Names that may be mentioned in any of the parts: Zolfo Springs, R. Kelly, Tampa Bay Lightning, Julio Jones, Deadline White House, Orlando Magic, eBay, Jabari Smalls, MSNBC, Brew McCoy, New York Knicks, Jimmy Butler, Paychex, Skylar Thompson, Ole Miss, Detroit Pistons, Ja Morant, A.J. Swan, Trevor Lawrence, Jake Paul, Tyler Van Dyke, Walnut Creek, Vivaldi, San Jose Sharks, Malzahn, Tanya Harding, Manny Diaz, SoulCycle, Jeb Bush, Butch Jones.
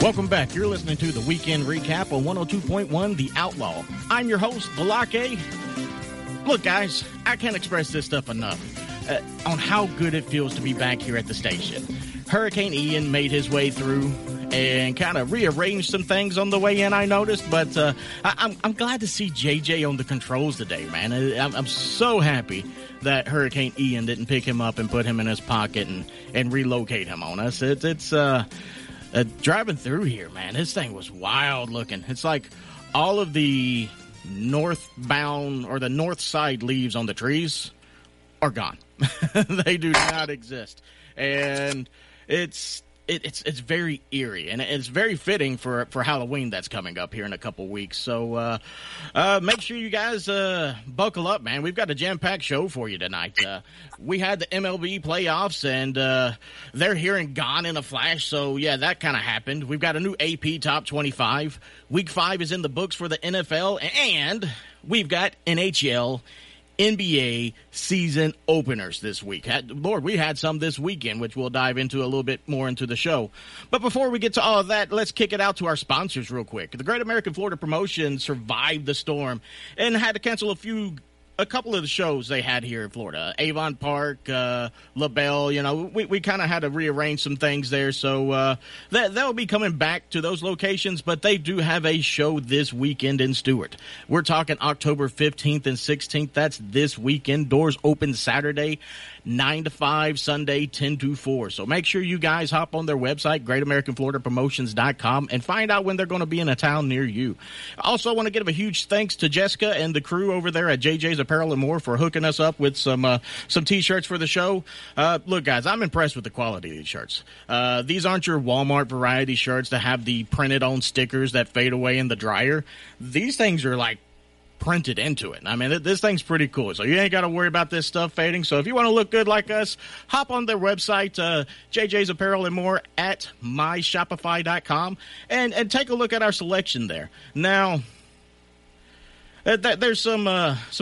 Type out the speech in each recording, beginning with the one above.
Welcome back. You're listening to The Weekend Recap on 102.1 The Outlaw. I'm your host, Balake. Look, guys, I can't express this stuff enough on how good it feels to be back here at the station. Hurricane Ian made his way through and kind of rearranged some things on the way in, I noticed. But I'm glad to see JJ on the controls today, man. I'm so happy that Hurricane Ian didn't pick him up and put him in his pocket and relocate him on us. It's driving through here, man. This thing was wild looking. It's like all of the northbound or the north side leaves on the trees are gone. They do not exist. And it's very eerie, and it's very fitting for Halloween that's coming up here in a couple weeks. So make sure you guys buckle up, man. We've got a jam-packed show for you tonight. We had the MLB playoffs, and they're here and gone in a flash. So, yeah, that kind of happened. We've got a new AP Top 25. Week 5 is in the books for the NFL, and we've got NHL NBA season openers this week. Lord, we had some this weekend, which we'll dive into a little bit more into the show. But before we get to all of that, let's kick it out to our sponsors real quick. The Great American Florida Promotion survived the storm and had to cancel a couple of the shows they had here in Florida. Avon Park, LaBelle, you know, we kind of had to rearrange some things there. So they'll be coming back to those locations, but they do have a show this weekend in Stewart. We're talking October 15th and 16th. That's this weekend. Doors open Saturday, 9 to 5, Sunday, 10 to 4. So make sure you guys hop on their website, greatamericanfloridapromotions.com, and find out when they're going to be in a town near you. I also want to give a huge thanks to Jessica and the crew over there at JJ's Apparel and More for hooking us up with some T-shirts for the show. Look, guys, I'm impressed with the quality of these shirts. These aren't your Walmart variety shirts that have the printed-on stickers that fade away in the dryer. These things are, like, printed into it. I mean, this thing's pretty cool, so you ain't got to worry about this stuff fading. So if you want to look good like us, hop on their website, JJ's Apparel and More at myshopify.com, and take a look at our selection there. Now, there's some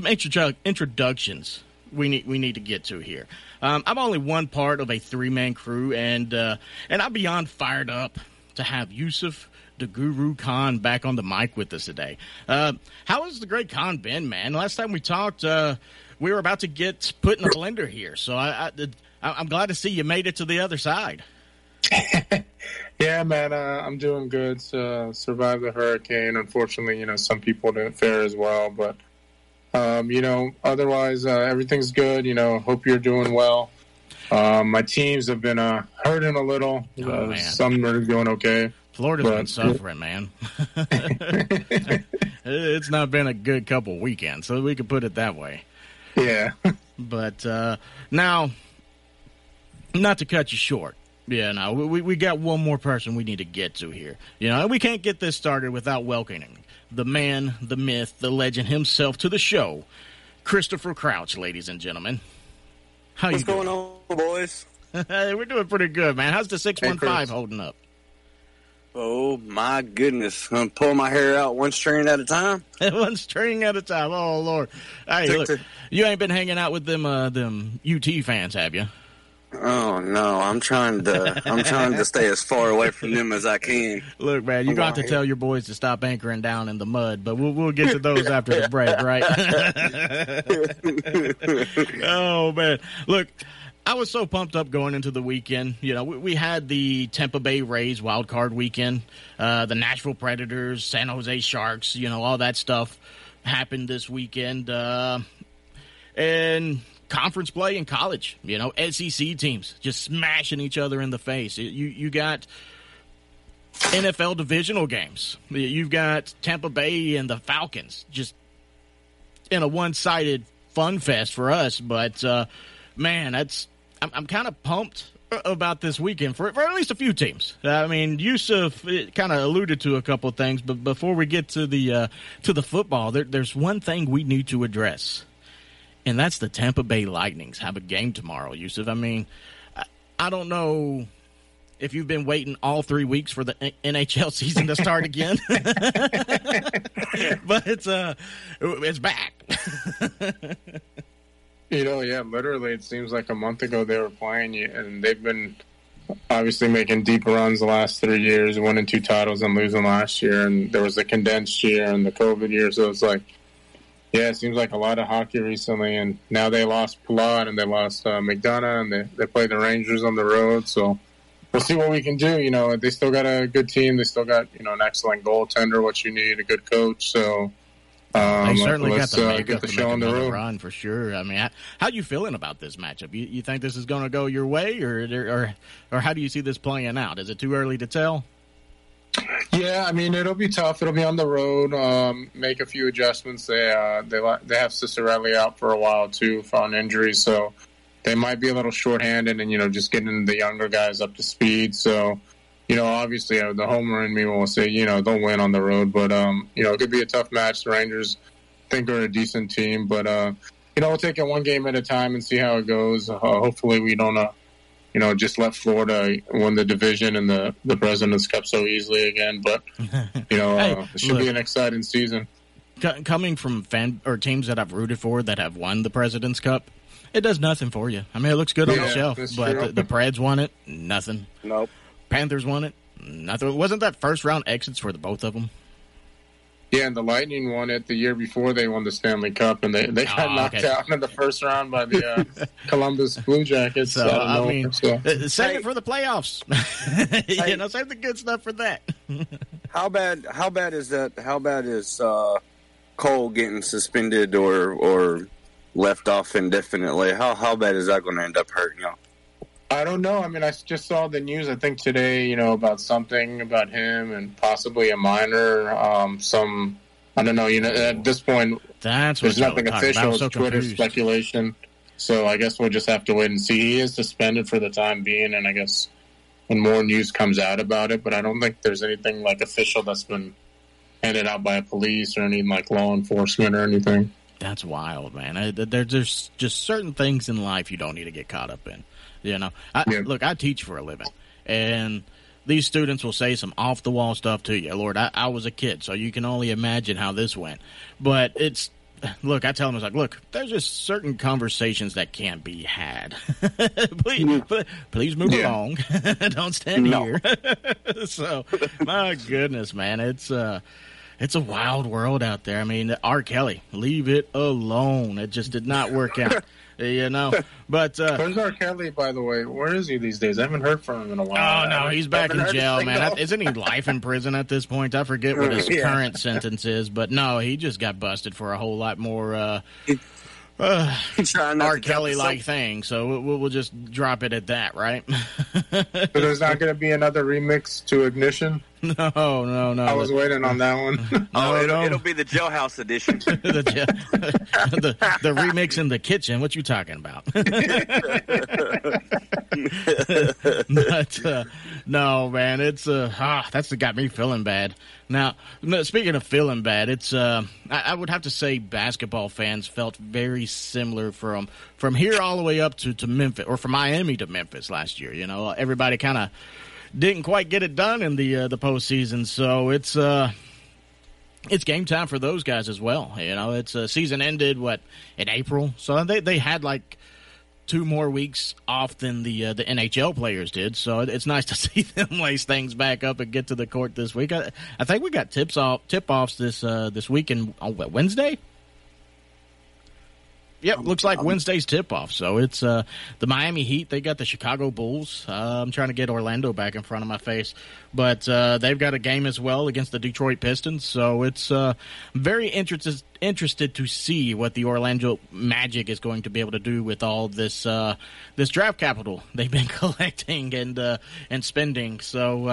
introductions we need to get to here. I'm only one part of a three-man crew, and I'm beyond fired up to have Yusuf Deguru Khan back on the mic with us today. How has the great Khan been, man? Last time we talked, we were about to get put in a blender here, so I'm glad to see you made it to the other side. Yeah, man, I'm doing good. Survived the hurricane. Unfortunately, you know, some people didn't fare as well. But, you know, otherwise, everything's good. You know, hope you're doing well. My teams have been hurting a little. Some are doing okay. Florida's been suffering, man. It's not been a good couple weekends, so we could put it that way. Yeah. But now, not to cut you short. Yeah, no, we got one more person we need to get to here. You know, we can't get this started without welcoming the man, the myth, the legend himself to the show, Christopher Crouch, ladies and gentlemen. What's going on, boys? We're doing pretty good, man. How's the 615 holding up? Oh, my goodness. I'm pulling my hair out one string at a time. One string at a time. Oh, Lord. Hey, look, you ain't been hanging out with them UT fans, have you? Oh no, I'm trying to stay as far away from them as I can. Look, man, you got to tell your boys to stop anchoring down in the mud, but we'll get to those after the break, right? Oh man, look, I was so pumped up going into the weekend. You know, we had the Tampa Bay Rays wild card weekend, the Nashville Predators, San Jose Sharks, you know, all that stuff happened this weekend, and conference play in college, you know, SEC teams just smashing each other in the face. You got NFL divisional games. You've got Tampa Bay and the Falcons just in a one-sided fun fest for us. But, man, I'm kind of pumped about this weekend for at least a few teams. I mean, Yusuf kind of alluded to a couple of things, but before we get to the football, there's one thing we need to address. And that's the Tampa Bay Lightnings have a game tomorrow, Yusuf. I mean, I don't know if you've been waiting all 3 weeks for the NHL season to start again. But it's back. You know, yeah, literally it seems like a month ago they were playing, and they've been obviously making deep runs the last 3 years, winning two titles and losing last year. And there was the condensed year and the COVID year. So it's like, yeah, it seems like a lot of hockey recently. And now they lost Palat and they lost McDonough, and they played the Rangers on the road. So we'll see what we can do. You know, they still got a good team. They still got, you know, an excellent goaltender, what you need, a good coach. So they certainly got the makeup to make another run for sure. I mean, how are you feeling about this matchup? You think this is going to go your way, or how do you see this playing out? Is it too early to tell? Yeah, I mean, it'll be tough. It'll be on the road. Make a few adjustments. They have Ciccarelli out for a while too, on injury, so they might be a little shorthanded, and you know, just getting the younger guys up to speed. So, you know, obviously the homer in me will say, you know, they'll win on the road, but you know, it could be a tough match. The Rangers, I think, are a decent team, but you know, we'll take it one game at a time and see how it goes. Hopefully, we don't, you know, just let Florida win the division and the President's Cup so easily again. But you know, hey, it should be an exciting season. Coming from fan or teams that I've rooted for that have won the President's Cup, it does nothing for you. I mean, it looks good on the shelf, but the Preds won it, nothing. Nope. Panthers won it. Nothing. Wasn't that first round exits for the both of them? Yeah, and the Lightning won it the year before they won the Stanley Cup, and they got knocked out in the first round by the Columbus Blue Jackets. So save it for the playoffs. You know, save the good stuff for that. How bad is that? How bad is Cole getting suspended or left off indefinitely? How bad is that going to end up hurting y'all? I don't know. I mean, I just saw the news, I think today, you know, about something about him and possibly a minor. I don't know. You know, at this point, there's nothing official. It's Twitter speculation. So I guess we'll just have to wait and see. He is suspended for the time being, and I guess when more news comes out about it. But I don't think there's anything like official that's been handed out by a police or any like law enforcement or anything. That's wild, man. There's just certain things in life you don't need to get caught up in. You know, Look, I teach for a living, and these students will say some off-the-wall stuff to you. Lord, I was a kid, so you can only imagine how this went. But it's, look, I tell them, it's like, look, there's just certain conversations that can't be had. please move along. Don't stand here. So, my goodness, man, it's a wild world out there. I mean, R. Kelly, leave it alone. It just did not work out. You know, but where's R. Kelly, by the way? Where is he these days? I haven't heard from him in a while. Oh no, he's back in jail, man. Isn't he life in prison at this point? I forget what his current sentence is, but no, he just got busted for a whole lot more R. Kelly like thing. So we'll just drop it at that, right? So there's not going to be another remix to Ignition. No. I was waiting on that one. It'll be the jailhouse edition. the remix in the kitchen. What you talking about? But, no, man, it's that's got me feeling bad. Now, speaking of feeling bad, it's I would have to say basketball fans felt very similar from here all the way up to Memphis, or from Miami to Memphis last year. You know, everybody kind of didn't quite get it done in the postseason, so it's game time for those guys as well. You know, it's season ended in April, so they had like 2 more weeks off than the NHL players did. So it's nice to see them lace things back up and get to the court this week. I think we got tip-offs this weekend on Wednesday. Yep, looks like Wednesday's tip-off. So it's the Miami Heat. They got the Chicago Bulls. I'm trying to get Orlando back in front of my face. But they've got a game as well against the Detroit Pistons. So it's very interested to see what the Orlando Magic is going to be able to do with all this this draft capital they've been collecting and spending. So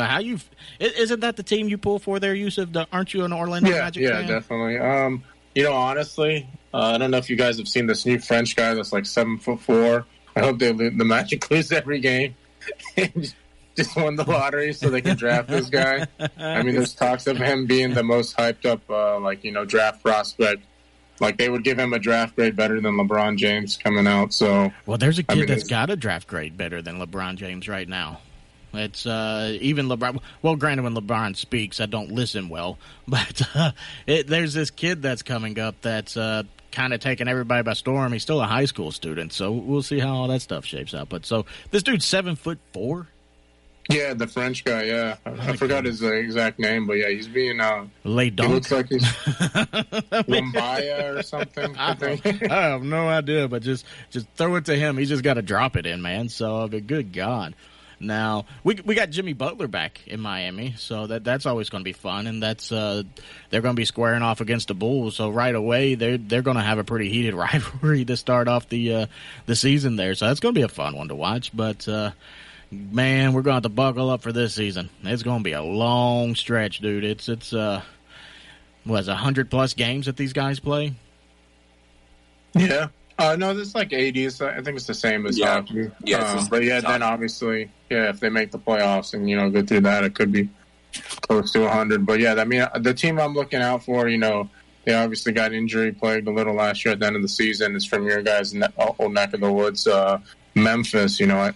isn't that the team you pull for there, Yusuf? Aren't you an Orlando Magic fan? Yeah, definitely. You know, honestly, I don't know if you guys have seen this new French guy that's like 7'4". I hope the Magic lose every game. Just won the lottery so they can draft this guy. I mean, there's talks of him being the most hyped up, like, you know, draft prospect. Like, they would give him a draft grade better than LeBron James coming out. So, well, there's a kid that's got a draft grade better than LeBron James right now. It's even LeBron. Well, granted, when LeBron speaks, I don't listen well. But there's this kid that's coming up that's kind of taking everybody by storm. He's still a high school student, so we'll see how all that stuff shapes out. But so this dude's 7'4", Yeah, the French guy, yeah. I forgot his exact name, but yeah, he's being... Laid down. He looks like he's Lombaya or something. I have no idea, but just throw it to him. He's just got to drop it in, man. So, but good God. Now, we got Jimmy Butler back in Miami, so that's always going to be fun, and that's they're going to be squaring off against the Bulls. So right away, they're going to have a pretty heated rivalry to start off the season there. So that's going to be a fun one to watch. But man, we're going to have to buckle up for this season. It's going to be a long stretch, dude. It's 100+ games that these guys play. Yeah. No, this is like 80s. I think it's the same as hockey. Yeah, but yeah, then obviously, yeah, if they make the playoffs and, you know, go through that, it could be close to 100. But yeah, I mean, the team I'm looking out for, you know, they obviously got injury plagued a little last year at the end of the season. It's from your guys' old neck of the woods, Memphis. You know,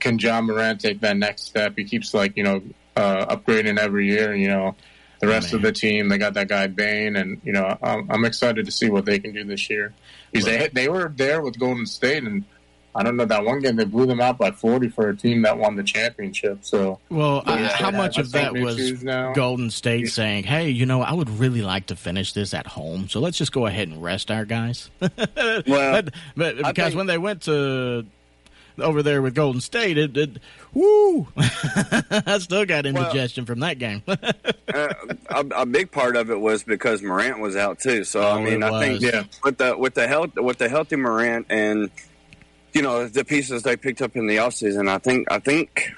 can Ja Morant take that next step? He keeps, like, you know, upgrading every year, you know. The rest of the team, they got that guy Bane, and you know I'm excited to see what they can do this year. Because they were there with Golden State, and I don't know, that one game they blew them out by 40 for a team that won the championship. So, well, how much of that was Golden State saying, "Hey, you know, I would really like to finish this at home, so let's just go ahead and rest our guys." Well, but because when they went to over there with Golden State, woo! I still got indigestion from that game. A big part of it was because Morant was out too. So I mean, I think with the healthy Morant and you know the pieces they picked up in the offseason, I think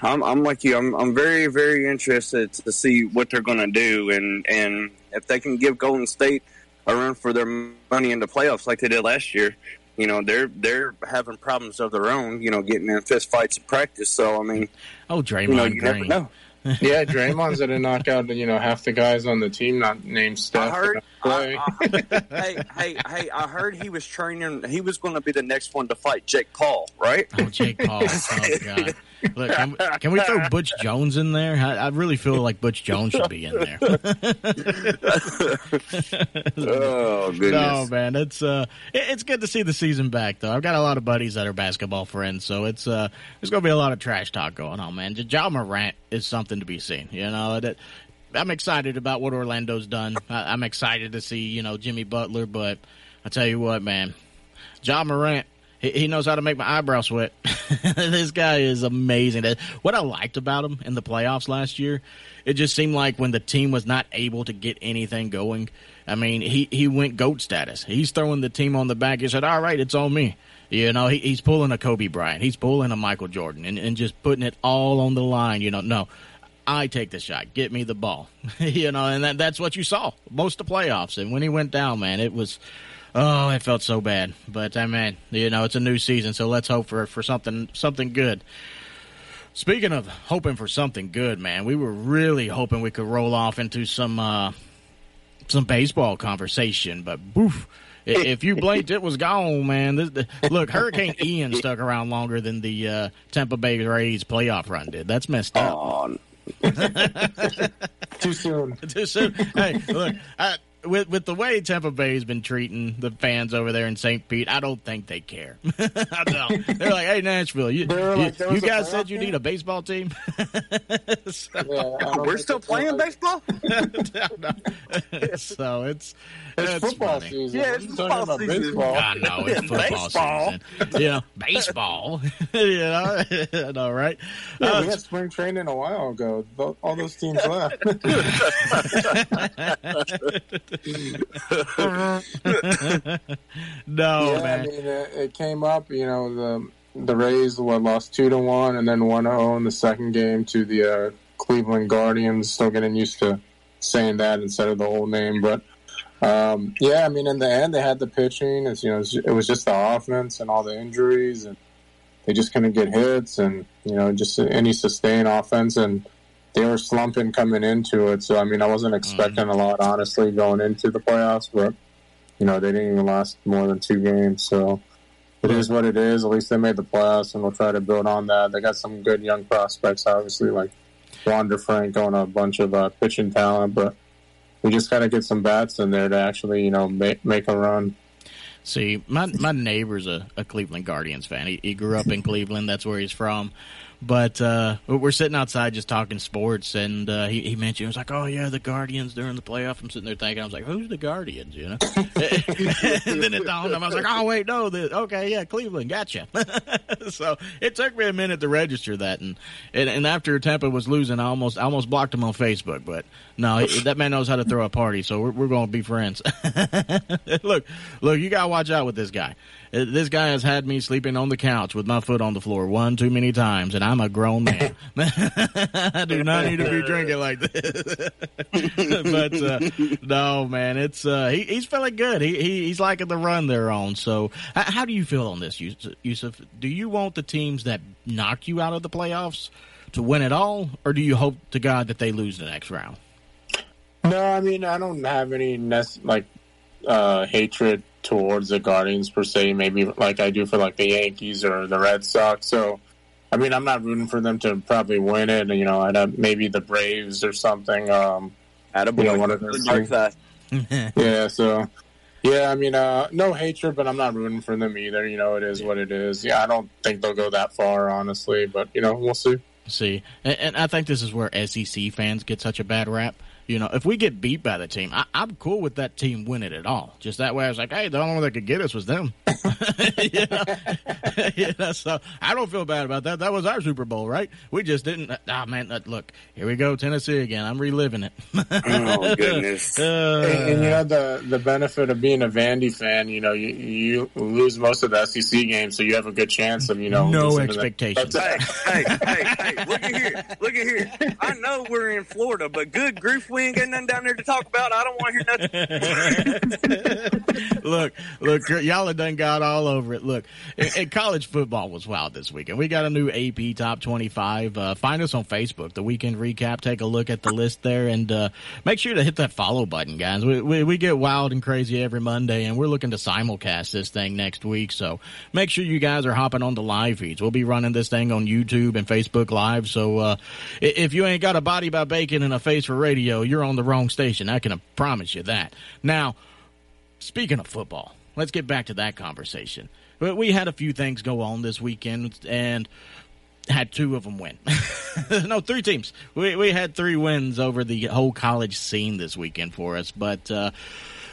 I'm like you. I'm very, very interested to see what they're going to do and if they can give Golden State a run for their money in the playoffs like they did last year. You know, they're having problems of their own, you know, getting in fist fights in practice. So, I mean, Draymond, you know, you never know. Yeah, Draymond's going to knock out, you know, half the guys on the team not named Steph. Hey, I heard he was training. He was going to be the next one to fight Jake Paul, right? Oh, Jake Paul. Oh, God. Look, can we throw Butch Jones in there? I really feel like Butch Jones should be in there. Oh, goodness. No, man, it's good to see the season back, though. I've got a lot of buddies that are basketball friends, so there's going to be a lot of trash talk going on, man. Ja Morant is something to be seen, you know. I'm excited about what Orlando's done. I'm excited to see, you know, Jimmy Butler, but I tell you what, man, Ja Morant, he knows how to make my eyebrow sweat. This guy is amazing. What I liked about him in the playoffs last year, it just seemed like when the team was not able to get anything going, I mean, he went GOAT status. He's throwing the team on the back. He said, all right, it's on me. You know, he's pulling a Kobe Bryant. He's pulling a Michael Jordan and just putting it all on the line. You know, no, I take the shot. Get me the ball. You know, and that's what you saw most of the playoffs. And when he went down, man, it was – oh, it felt so bad. But, I mean, you know, it's a new season, so let's hope for something good. Speaking of hoping for something good, man, we were really hoping we could roll off into some baseball conversation. But, boof, if you blinked, it was gone, man. Look, Hurricane Ian stuck around longer than the Tampa Bay Rays playoff run did. That's messed up. Oh. Too soon. Hey, look, With the way Tampa Bay's been treating the fans over there in St. Pete, I don't think they care. I don't. They're like, hey, Nashville, you guys said you need a baseball team? So, yeah, we're still playing baseball? No. So it's football funny. Season. Yeah, it's football season. Baseball. I know, it's football season. You know, baseball. You know, I know, right? Yeah, we had spring training a while ago. All those teams left. No, yeah, man. I mean, it came up, you know, the Rays lost 2-1 and then 1-0 in the second game to the Cleveland Guardians. Still getting used to saying that instead of the whole name, but yeah, I mean, in the end, they had the pitching. It's, you know, it was just the offense and all the injuries, and they just couldn't get hits, and you know, just any sustained offense and. They were slumping coming into it, so, I mean, I wasn't expecting a lot, honestly, going into the playoffs, but, you know, they didn't even last more than 2 games, so it is what it is. At least they made the playoffs, and we'll try to build on that. They got some good young prospects, obviously, like Wander Franco and a bunch of pitching talent, but we just got to get some bats in there to actually, you know, make a run. See, my neighbor's a Cleveland Guardians fan. He grew up in Cleveland. That's where he's from. But we're sitting outside just talking sports, and he mentioned, he was like, oh, yeah, the Guardians, they're in the playoff. I'm sitting there thinking, I was like, who's the Guardians, you know? And then it dawned on me, I was like, oh, wait, no, okay, yeah, Cleveland, gotcha. So it took me a minute to register that, and after Tampa was losing, I almost blocked him on Facebook, but no, that man knows how to throw a party, so we're going to be friends. Look, you got to watch out with this guy. This guy has had me sleeping on the couch with my foot on the floor one too many times, and I'm a grown man. I do not need to be drinking like this. But, no, man, it's he's feeling good. He's liking the run they're on. So how do you feel on this, Yusuf? Do you want the teams that knock you out of the playoffs to win it all, or do you hope to God that they lose the next round? No, I mean, I don't have any, hatred towards the Guardians per se, maybe like I do for like the Yankees or the Red Sox. So, I mean, I'm not rooting for them to probably win it. You know, maybe the Braves or something. Attaboy. You know, one of those things. Yeah. So, yeah. I mean, no hatred, but I'm not rooting for them either. You know, it is what it is. Yeah, I don't think they'll go that far, honestly. But you know, we'll see. And I think this is where SEC fans get such a bad rap. You know, if we get beat by the team, I'm cool with that team winning it all. Just that way, I was like, hey, the only one that could get us was them. So I don't feel bad about that. That was our Super Bowl, right? We just didn't. Look, here we go, Tennessee again. I'm reliving it. Oh, goodness. And you know, the benefit of being a Vandy fan, you know, you lose most of the SEC games, so you have a good chance of, you know. No expectations. Hey, look at here. I know we're in Florida, but good grief, we ain't got nothing down there to talk about. I don't want to hear nothing. Look, y'all have done got all over it. Look, college football was wild this weekend. We got a new AP Top 25. Find us on Facebook, The Weekend Recap. Take a look at the list there, and make sure to hit that follow button, guys. We get wild and crazy every Monday, and we're looking to simulcast this thing next week, so make sure you guys are hopping on the live feeds. We'll be running this thing on YouTube and Facebook Live, so if you ain't got a body by bacon and a face for radio, you're on the wrong station. I can promise you that. Now, speaking of football, let's get back to that conversation. We had a few things go on this weekend and had two of them win. No, three teams. We had three wins over the whole college scene this weekend for us. But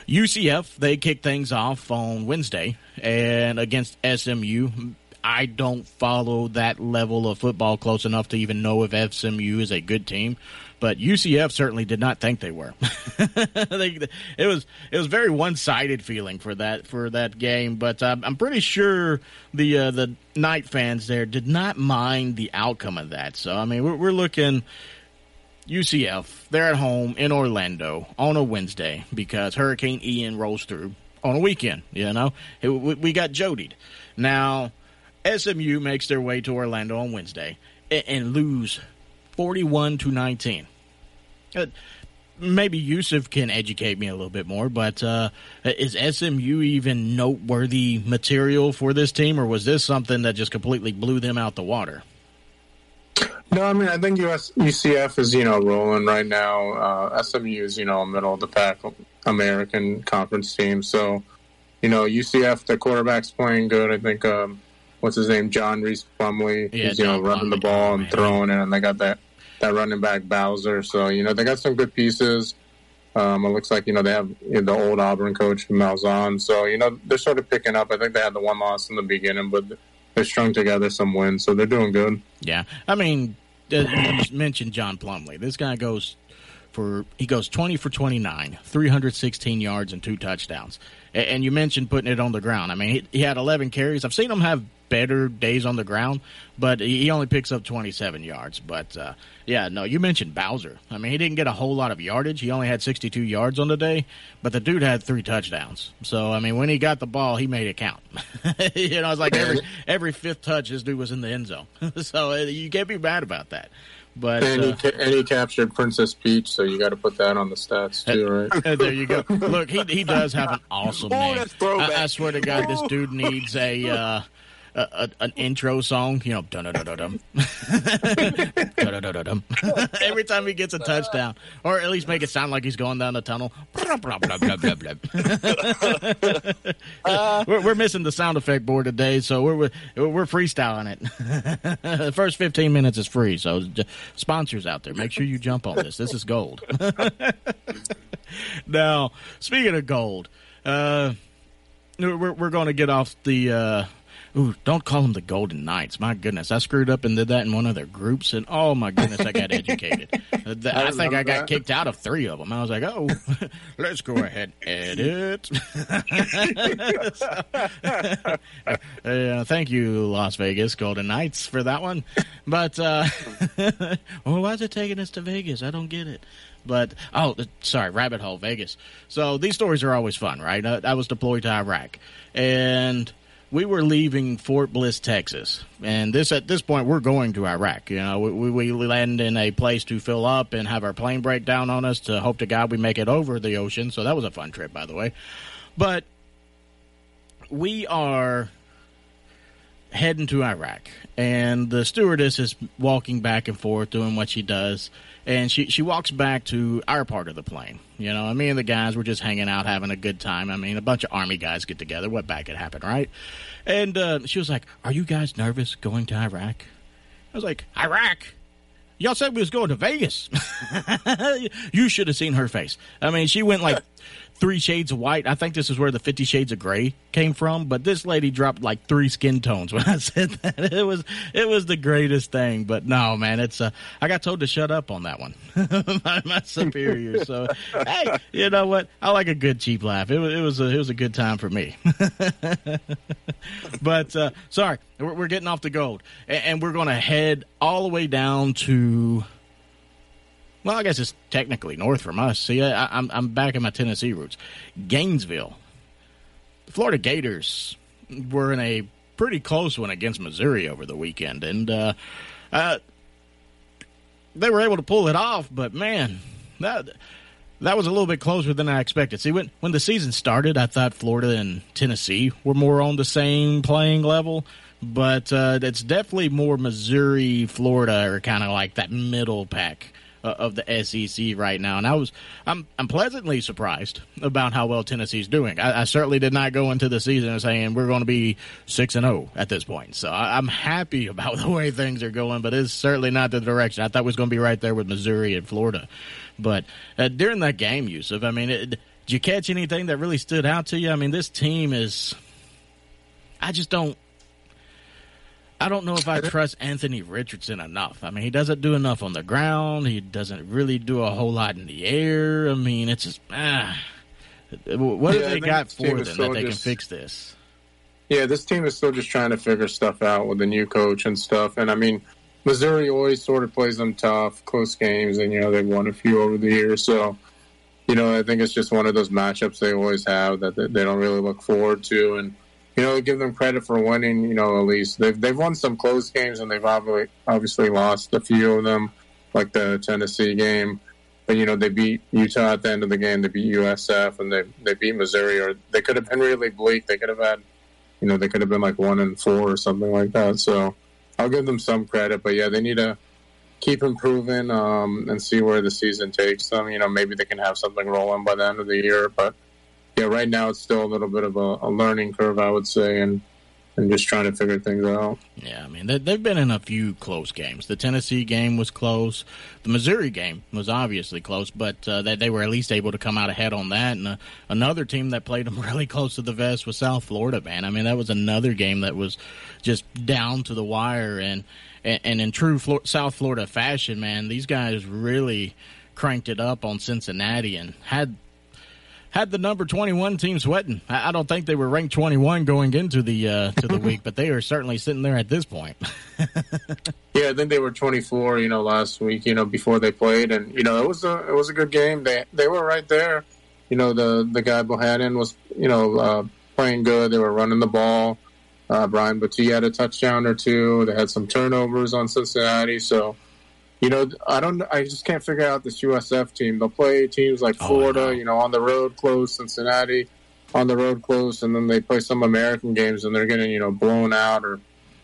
UCF, they kicked things off on Wednesday and against SMU. I don't follow that level of football close enough to even know if SMU is a good team. But UCF certainly did not think they were. It was very one-sided feeling for that game. But I'm pretty sure the night fans there did not mind the outcome of that. So I mean, we're looking UCF. They're at home in Orlando on a Wednesday because Hurricane Ian rolls through on a weekend. You know, we got jodied. Now SMU makes their way to Orlando on Wednesday and lose 41-19. Maybe Yusuf can educate me a little bit more, but is SMU even noteworthy material for this team, or was this something that just completely blew them out the water? No, I mean, I think UCF is, you know, rolling right now. SMU is, you know, a middle-of-the-pack American Conference team. So, you know, UCF, the quarterback's playing good. I think what's his name, John Rhys Plumlee, he's, you know, running the ball and throwing it, and they got that running back, Bowser. So, you know, they got some good pieces. It looks like, you know, they have, you know, the old Auburn coach, Malzahn. So, you know, they're sort of picking up. I think they had the one loss in the beginning, but they strung together some wins, so they're doing good. Yeah. I mean, you mentioned John Plumlee. This guy goes 20 for 29, 316 yards and 2 touchdowns. And you mentioned putting it on the ground. I mean, he had 11 carries. I've seen him have better days on the ground, but he only picks up 27 yards. But, yeah, no, you mentioned Bowser. I mean, he didn't get a whole lot of yardage. He only had 62 yards on the day, but the dude had 3 touchdowns. So, I mean, when he got the ball, he made it count. You know, it's like every 5th touch, this dude was in the end zone. So you can't be mad about that. But, and he captured Princess Peach, so you got to put that on the stats too, right? There you go. Look, he does have an awesome name. I swear to God, this dude needs a an intro song, you know, dun dun dun dum, dun dun dum. Every time he gets a touchdown, or at least make it sound like he's going down the tunnel. We're missing the sound effect board today, so we're freestyling it. The first 15 minutes is free, so sponsors out there, make sure you jump on this. This is gold. Now, speaking of gold, we're going to get off the. Ooh, don't call them the Golden Knights. My goodness, I screwed up and did that in one of their groups, and oh my goodness, I got educated. I think I got kicked out of three of them. I was like, oh, let's go ahead and edit. Thank you, Las Vegas Golden Knights, for that one. But, well, why is it taking us to Vegas? I don't get it. But, oh, sorry, rabbit hole, Vegas. So these stories are always fun, right? I was deployed to Iraq, and we were leaving Fort Bliss, Texas, and at this point we're going to Iraq. You know, we land in a place to fill up and have our plane break down on us to hope to God we make it over the ocean. So that was a fun trip, by the way. But we are heading to Iraq, and the stewardess is walking back and forth doing what she does, and she walks back to our part of the plane. You know, and me and the guys were just hanging out, having a good time. I mean, a bunch of Army guys get together. What bad could happen, right? And she was like, "Are you guys nervous going to Iraq?" I was like, "Iraq? Y'all said we was going to Vegas." You should have seen her face. I mean, she went like 3 shades of white. I think this is where the 50 Shades of Grey came from, but this lady dropped like 3 skin tones when I said that. It was the greatest thing. But no, man, it's I got told to shut up on that one by my superior. So hey, you know what? I like a good cheap laugh. It was a good time for me. But sorry, we're getting off the gold, and we're going to head all the way down to. Well, I guess it's technically north from us. See, I'm back in my Tennessee roots. Gainesville. The Florida Gators were in a pretty close one against Missouri over the weekend, and they were able to pull it off, but, man, that was a little bit closer than I expected. See, when the season started, I thought Florida and Tennessee were more on the same playing level. But it's definitely more Missouri, Florida, or kind of like that middle pack of the SEC right now, and I'm pleasantly surprised about how well Tennessee's doing. I certainly did not go into the season saying we're going to be 6-0 at this point, so I'm happy about the way things are going, but it's certainly not the direction I thought was going to be right there with Missouri and Florida. But during that game, Yusuf, I mean, did you catch anything that really stood out to you? I mean, this team is – I don't know if I trust Anthony Richardson enough. I mean, he doesn't do enough on the ground. He doesn't really do a whole lot in the air. I mean, it's just, what have they got for them that they can fix this? Yeah, this team is still just trying to figure stuff out with the new coach and stuff. And, I mean, Missouri always sort of plays them tough, close games, and, you know, they've won a few over the years. So, you know, I think it's just one of those matchups they always have that they don't really look forward to. And, you know, give them credit for winning, you know, at least. They've won some close games, and they've obviously lost a few of them, like the Tennessee game. But, you know, they beat Utah at the end of the game. They beat USF, and they beat Missouri. Or they could have been really bleak. They could have had, you know, they could have been like 1-4 or something like that. So I'll give them some credit. But, yeah, they need to keep improving and see where the season takes them. You know, maybe they can have something rolling by the end of the year, but. Yeah, right now it's still a little bit of a learning curve, I would say, and just trying to figure things out. Yeah, I mean, they've been in a few close games. The Tennessee game was close. The Missouri game was obviously close, but they were at least able to come out ahead on that. And another team that played them really close to the vest was South Florida, man. I mean, that was another game that was just down to the wire. And in true South Florida fashion, man, these guys really cranked it up on Cincinnati and had the number 21 team sweating. I don't think they were ranked 21 going into the to the week, but they are certainly sitting there at this point. Yeah, I think they were 24, you know, last week, you know, before they played, and you know, it was a good game. They were right there. You know, the guy Bohannon was, you know, playing good. They were running the ball. Brian Battee had a touchdown or two. They had some turnovers on Cincinnati, so. You know, I just can't figure out this USF team. They'll play teams like Florida, you know, on the road, close, Cincinnati. on the road close, and then they play some American games and they're getting, you know, blown out, or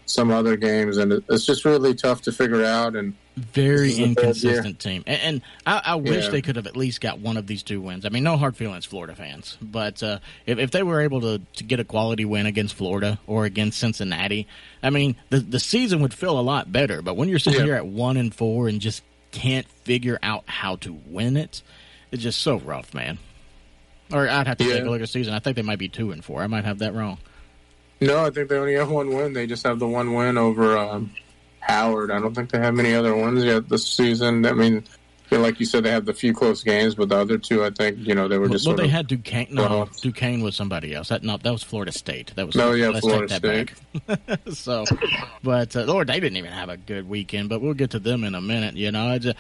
some other games, and it's just really tough to figure out. And very inconsistent team. And I wish they could have at least got one of these two wins. I mean, no hard feelings, Florida fans, but if they were able to get a quality win against Florida or against Cincinnati, I mean, the season would feel a lot better. But when you're sitting here at 1-4 and just can't figure out how to win it, it's just so rough, man. Or I'd have to take a look at the season. I think they might be 2-4. I might have that wrong. No, I think they only have one win. They just have the one win over Howard. I don't think they have many other wins yet this season. I mean, like you said, they have the few close games, but the other two, I think, you know, they were just. Well, they had Duquesne. No, Duquesne was somebody else. That was Florida State. That was. No, yeah, Florida State. So, but Lord, they didn't even have a good weekend. But we'll get to them in a minute. You know, just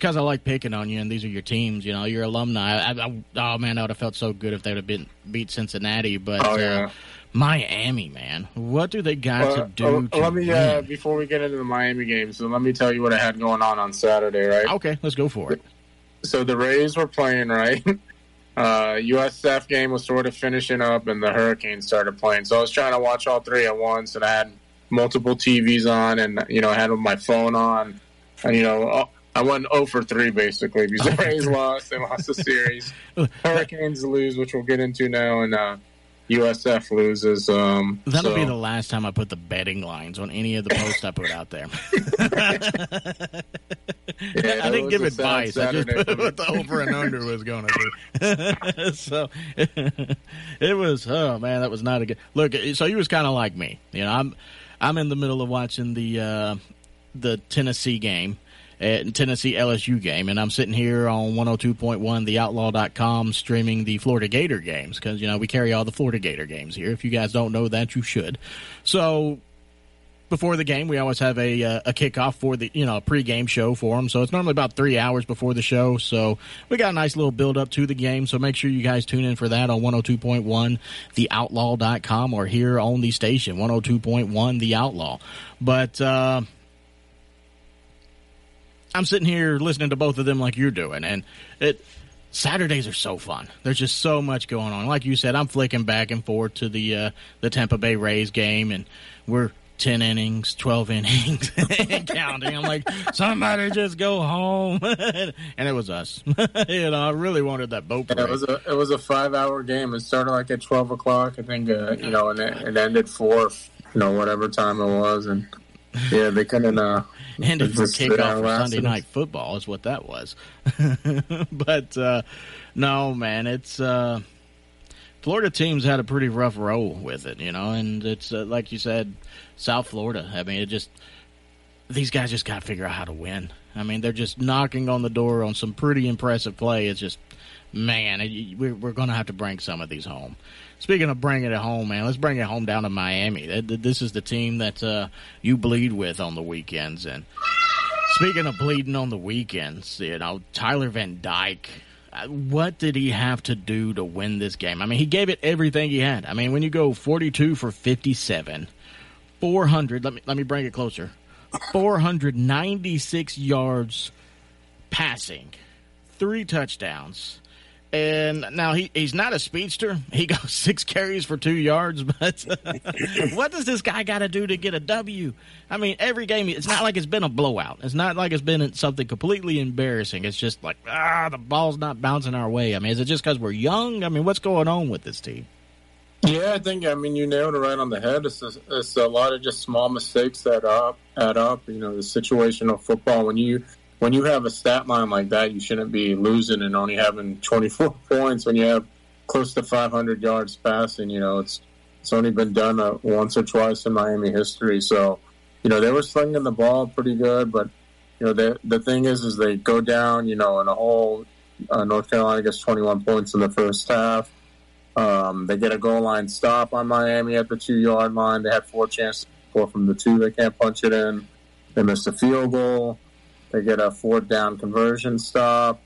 because I like picking on you, and these are your teams. You know, your alumni. Oh man, I would have felt so good if they would have beat Cincinnati. But Miami, man, what do they got to do? Let me before we get into the Miami game, so let me tell you what I had going on Saturday, right? Okay, let's go for it. So the Rays were playing, right? USF game was sort of finishing up, and the Hurricanes started playing. So I was trying to watch all three at once, and I had multiple TVs on, and you know I had my phone on, and you know I went 0-3 basically because the Rays lost. They lost the series. Hurricanes lose, which we'll get into now, and. USF loses. That'll be the last time I put the betting lines on any of the posts I put out there. I didn't give advice. I just put what the over and under was going to be. So it was. Oh man, that was not a good look. So you was kind of like me. You know, I'm in the middle of watching the Tennessee game. Tennessee LSU game, and I'm sitting here on 102.1 theoutlaw.com streaming the Florida Gator games because, you know, we carry all the Florida Gator games here. If you guys don't know that, you should. So before the game, we always have a kickoff for the, you know, a pregame show for them. So it's normally about 3 hours before the show. So we got a nice little build up to the game. So make sure you guys tune in for that on 102.1 theoutlaw.com or here on the station, 102.1 The Outlaw. But, I'm sitting here listening to both of them like you're doing, and Saturdays are so fun. There's just so much going on. Like you said, I'm flicking back and forth to the Tampa Bay Rays game, and we're 10 innings, 12 innings, and counting. I'm like, somebody just go home, and it was us. You know, I really wanted that boat parade. It was a 5-hour game. It started like at 12 o'clock, I think, you know, and it ended 4, you know, whatever time it was, and yeah, they couldn't. Ended for kickoff for Sunday night football is what that was. But, no, man, it's Florida teams had a pretty rough roll with it, you know, and it's, like you said, South Florida. I mean, these guys just got to figure out how to win. I mean, they're just knocking on the door on some pretty impressive play. It's just, man, we're going to have to bring some of these home. Speaking of bringing it home, man, let's bring it home down to Miami. This is the team that you bleed with on the weekends. And speaking of bleeding on the weekends, you know, Tyler Van Dyke, what did he have to do to win this game? I mean, he gave it everything he had. I mean, when you go 42 for 57, 400, let me bring it closer, 496 yards passing, 3 touchdowns. And now he's not a speedster. He goes 6 carries for 2 yards. But what does this guy got to do to get a W? I mean, every game, it's not like it's been a blowout. It's not like it's been something completely embarrassing. It's just like, the ball's not bouncing our way. I mean, is it just because we're young? I mean, what's going on with this team? Yeah, I think, I mean, you nailed it right on the head. It's a lot of just small mistakes that add up. You know, the situational football, when you have a stat line like that, you shouldn't be losing and only having 24 points when you have close to 500 yards passing. You know, it's only been done once or twice in Miami history. So, you know, they were slinging the ball pretty good, but, you know, the thing is they go down, you know, in a hole. North Carolina gets 21 points in the first half. They get a goal line stop on Miami at the 2-yard line. They had 4 chances to score from the 2. They can't punch it in. They missed a field goal. They get a 4th down conversion stop.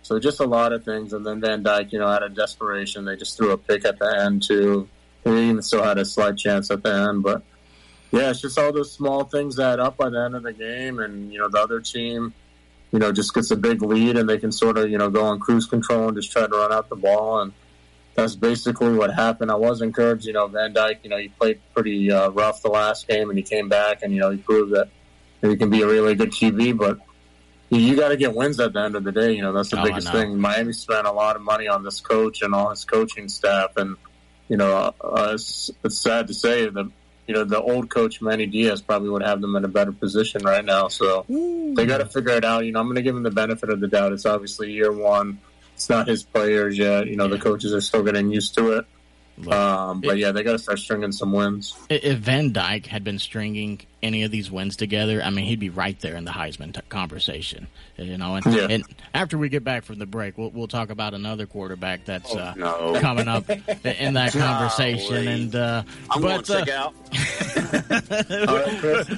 So just a lot of things. And then Van Dyke, you know, out of desperation, they just threw a pick at the end, too. They even still had a slight chance at the end. But, yeah, it's just all those small things that add up by the end of the game. And, you know, the other team, you know, just gets a big lead and they can sort of, you know, go on cruise control and just try to run out the ball. And, that's basically what happened. I was encouraged, Van Dyke, he played pretty rough the last game, and he came back and, he proved that he can be a really good QB, but you got to get wins at the end of the day. That's the biggest thing. Miami spent a lot of money on this coach and all his coaching staff, and, it's sad to say that, the old coach, Manny Diaz, probably would have them in a better position right now. So they got to figure it out. I'm going to give them the benefit of the doubt. It's obviously year one. It's not his players yet. The coaches are still getting used to it. They got to start stringing some wins. If Van Dyke had been stringing any of these wins together, he'd be right there in the Heisman conversation. And after we get back from the break, we'll talk about another quarterback that's coming up in that conversation. And I'm going to check out.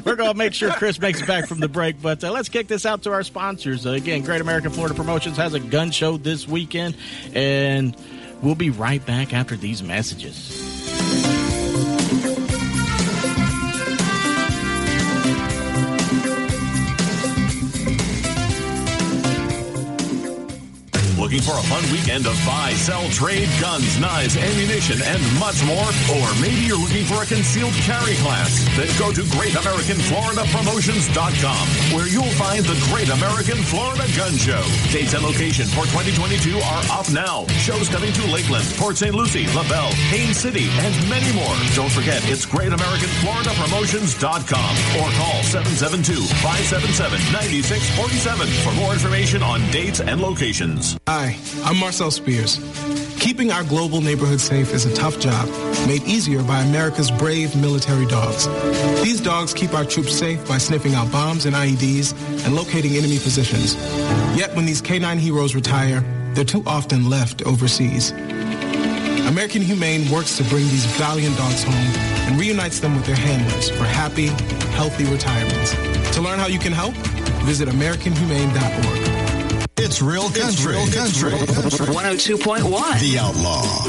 We're going to make sure Chris makes it back from the break, but let's kick this out to our sponsors. Again, Great American Florida Promotions has a gun show this weekend, and we'll be right back after these messages. Looking for a fun weekend of buy, sell, trade, guns, knives, ammunition, and much more? Or maybe you're looking for a concealed carry class? Then go to GreatAmericanFloridaPromotions.com, where you'll find the Great American Florida Gun Show. Dates and location for 2022 are up now. Shows coming to Lakeland, Port St. Lucie, LaBelle, Haines City, and many more. Don't forget, it's GreatAmericanFloridaPromotions.com or call 772-577-9647 for more information on dates and locations. Hi, I'm Marcel Spears. Keeping our global neighborhood safe is a tough job, made easier by America's brave military dogs. These dogs keep our troops safe by sniffing out bombs and IEDs and locating enemy positions. Yet when these canine heroes retire, they're too often left overseas. American Humane works to bring these valiant dogs home and reunites them with their handlers for happy, healthy retirements. To learn how you can help, visit AmericanHumane.org. It's real country. It's real country. 102.1. The Outlaw.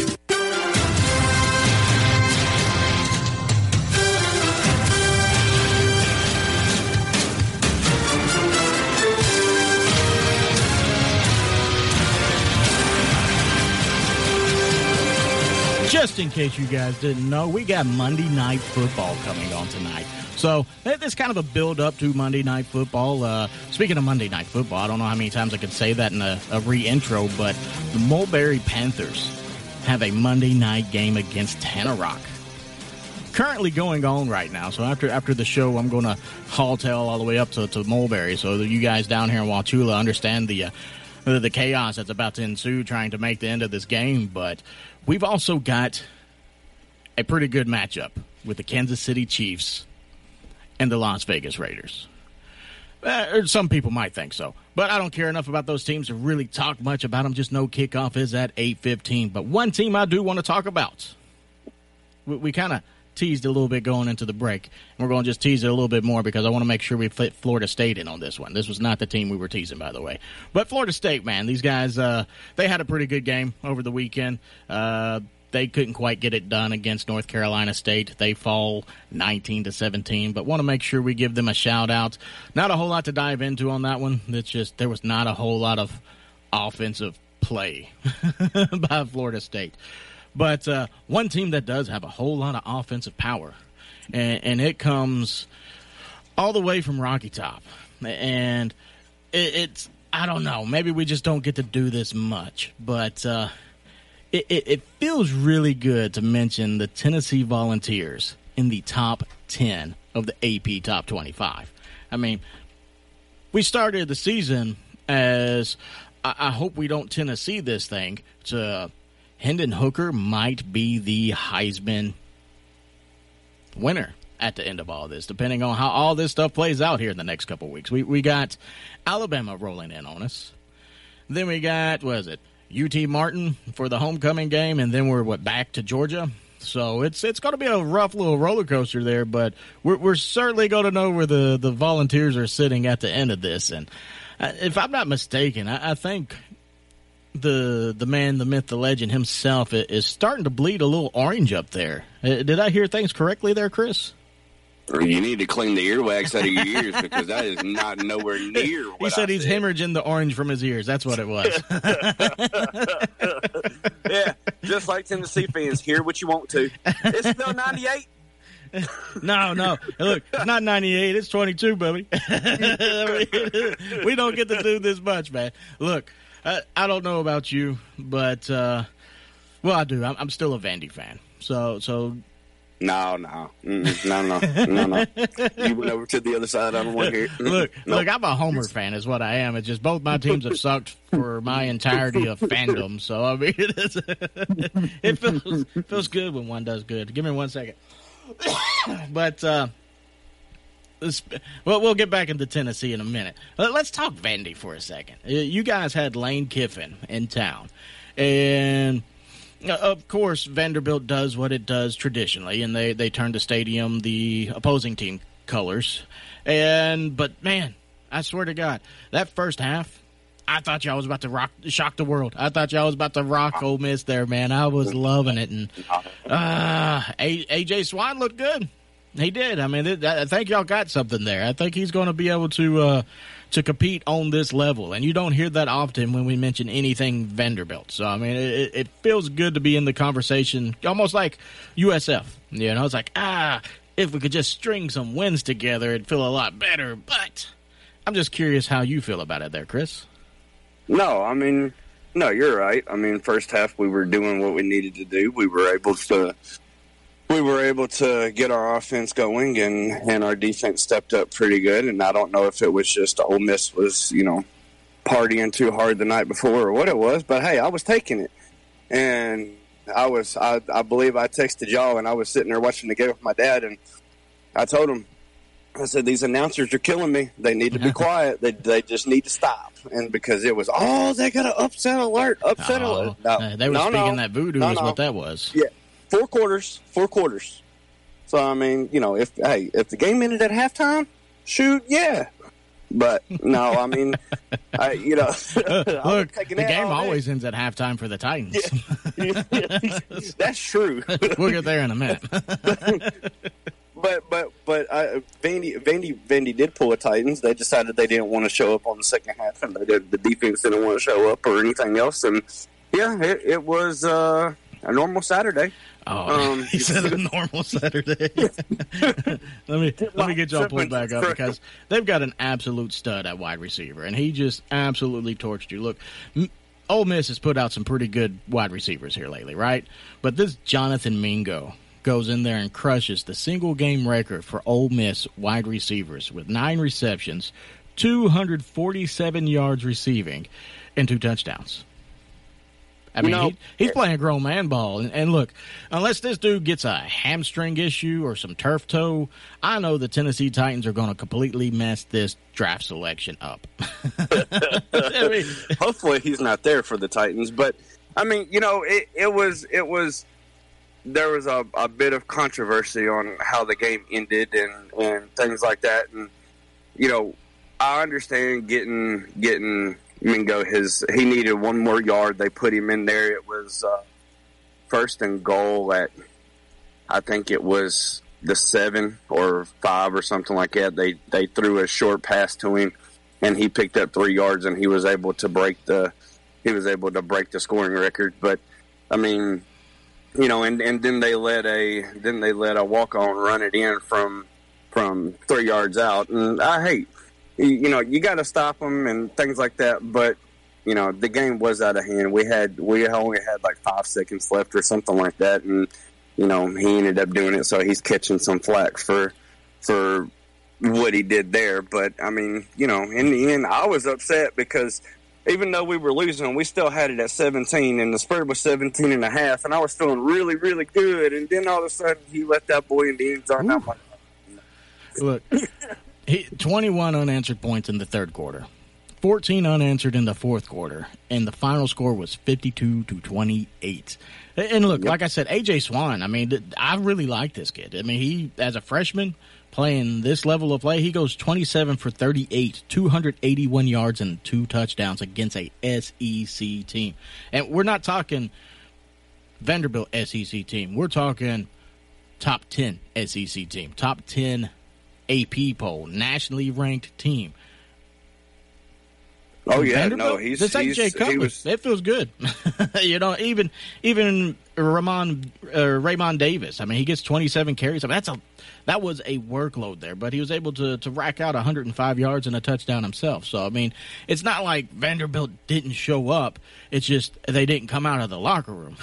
Just in case you guys didn't know, we got Monday Night Football coming on tonight. So that's kind of a build-up to Monday Night Football. Speaking of Monday Night Football, I don't know how many times I could say that in a re-intro, but the Mulberry Panthers have a Monday night game against Tanarrock. Currently going on right now. So after the show, I'm going to haul-tail all the way up to Mulberry so that you guys down here in Wauchula understand the chaos that's about to ensue trying to make the end of this game. But we've also got a pretty good matchup with the Kansas City Chiefs and the Las Vegas Raiders. Some people might think so, but I don't care enough about those teams to really talk much about them. Just know kickoff is at 8:15. But one team I do want to talk about, we kind of teased a little bit going into the break, and we're going to just tease it a little bit more because I want to make sure we fit Florida State in on this one. This was not the team we were teasing, by the way. But Florida State, man, these guys, they had a pretty good game over the weekend. They couldn't quite get it done against North Carolina State. They fall 19-17, but want to make sure we give them a shout-out. Not a whole lot to dive into on that one. It's just there was not a whole lot of offensive play by Florida State. But one team that does have a whole lot of offensive power, and it comes all the way from Rocky Top. And it's I don't know. Maybe we just don't get to do this much, but It feels really good to mention the Tennessee Volunteers in the top 10 of the AP Top 25. We started the season as I hope we don't Tennessee this thing. To Hendon Hooker might be the Heisman winner at the end of all this, depending on how all this stuff plays out here in the next couple of weeks. We got Alabama rolling in on us. Then we got, UT Martin for the homecoming game, and then we're back to Georgia. So it's going to be a rough little roller coaster there, but we're certainly going to know where the Volunteers are sitting at the end of this. And if I'm not mistaken, I think the man, the myth, the legend himself is starting to bleed a little orange up there. Did I hear things correctly there, Chris? You need to clean the earwax out of your ears because that is not nowhere near what he said. He's hemorrhaging the orange from his ears. That's what it was. Yeah. just like Tennessee fans, hear what you want to. It's still 98. No. Look, it's not 98. It's 22, Bubby. We don't get to do this much, man. Look, I don't know about you, but, well, I do. I'm still a Vandy fan. So. No. You went over to the other side. I don't want to hear it. Look, I'm a Homer fan is what I am. It's just both my teams have sucked for my entirety of fandom. So, I mean, it feels good when one does good. Give me 1 second. But we'll get back into Tennessee in a minute. Let's talk Vandy for a second. You guys had Lane Kiffin in town. And, of course, Vanderbilt does what it does traditionally, and they turn the stadium the opposing team colors. But, man, I swear to God, that first half, I thought y'all was about to shock the world. I thought y'all was about to rock Ole Miss there, man. I was loving it. And A.J. Swan looked good. He did. I mean, I think y'all got something there. I think he's going to be able to compete on this level. And you don't hear that often when we mention anything Vanderbilt. So, I mean, it feels good to be in the conversation, almost like USF. You know, it's like, if we could just string some wins together, it'd feel a lot better. But I'm just curious how you feel about it there, Chris. No, you're right. I mean, first half we were doing what we needed to do. We were able to get our offense going, and our defense stepped up pretty good. And I don't know if it was just Ole Miss was, partying too hard the night before or what it was, but hey, I was taking it. And I believe I texted y'all, and I was sitting there watching the game with my dad, and I told him, I said, these announcers are killing me. They need to be quiet. They just need to stop. And because it was, they got an upset alert. No, they were speaking that voodoo is what that was. Yeah, four quarters. So, I mean, if the game ended at halftime, shoot, yeah. But, no, I mean, Look, the game always ends at halftime for the Titans. Yeah. That's true. We'll get there in a minute. But Vandy did pull a Titans. They decided they didn't want to show up on the second half, and the defense didn't want to show up or anything else. And yeah, it was a normal Saturday. Oh, he said a normal Saturday. let me get y'all pulled back up because they've got an absolute stud at wide receiver, and he just absolutely torched you. Look, Ole Miss has put out some pretty good wide receivers here lately, right? But this Jonathan Mingo goes in there and crushes the single-game record for Ole Miss wide receivers with 9 receptions, 247 yards receiving, and 2 touchdowns. I mean, he's playing grown man ball. And look, unless this dude gets a hamstring issue or some turf toe, I know the Tennessee Titans are going to completely mess this draft selection up. I mean, hopefully he's not there for the Titans. But, I mean, it was – there was a bit of controversy on how the game ended and things like that. And, I understand getting Mingo he needed one more yard. They put him in there. It was first and goal at, I think it was the 7 or 5 or something like that. They threw a short pass to him, and he picked up 3 yards, and he was able to break the scoring record. But, I mean, and then they let a walk-on run it in from 3 yards out, and I hate, you got to stop them and things like that. But the game was out of hand. We only had like 5 seconds left or something like that, and he ended up doing it. So he's catching some flack for what he did there. But I mean, in the end, I was upset because even though we were losing, we still had it at 17, and the spread was 17.5, and I was feeling really, really good. And then all of a sudden, he let that boy in the end zone. I'm like, look, 21 unanswered points in the third quarter, 14 unanswered in the fourth quarter, and the final score was 52-28. And look, like I said, A.J. Swan, I mean, I really like this kid. I mean, he, as a freshman, playing this level of play, he goes 27 for 38, 281 yards and 2 touchdowns against a SEC team. And we're not talking Vanderbilt SEC team. We're talking top 10 SEC team, top 10 AP poll, nationally ranked team. Oh yeah, no, he's just like Jay Cutler. That feels good, you know. Even Raymond Davis. I mean, he gets 27 carries. I mean, that was a workload there, but he was able to rack out 105 yards and a touchdown himself. So I mean, it's not like Vanderbilt didn't show up. It's just they didn't come out of the locker room.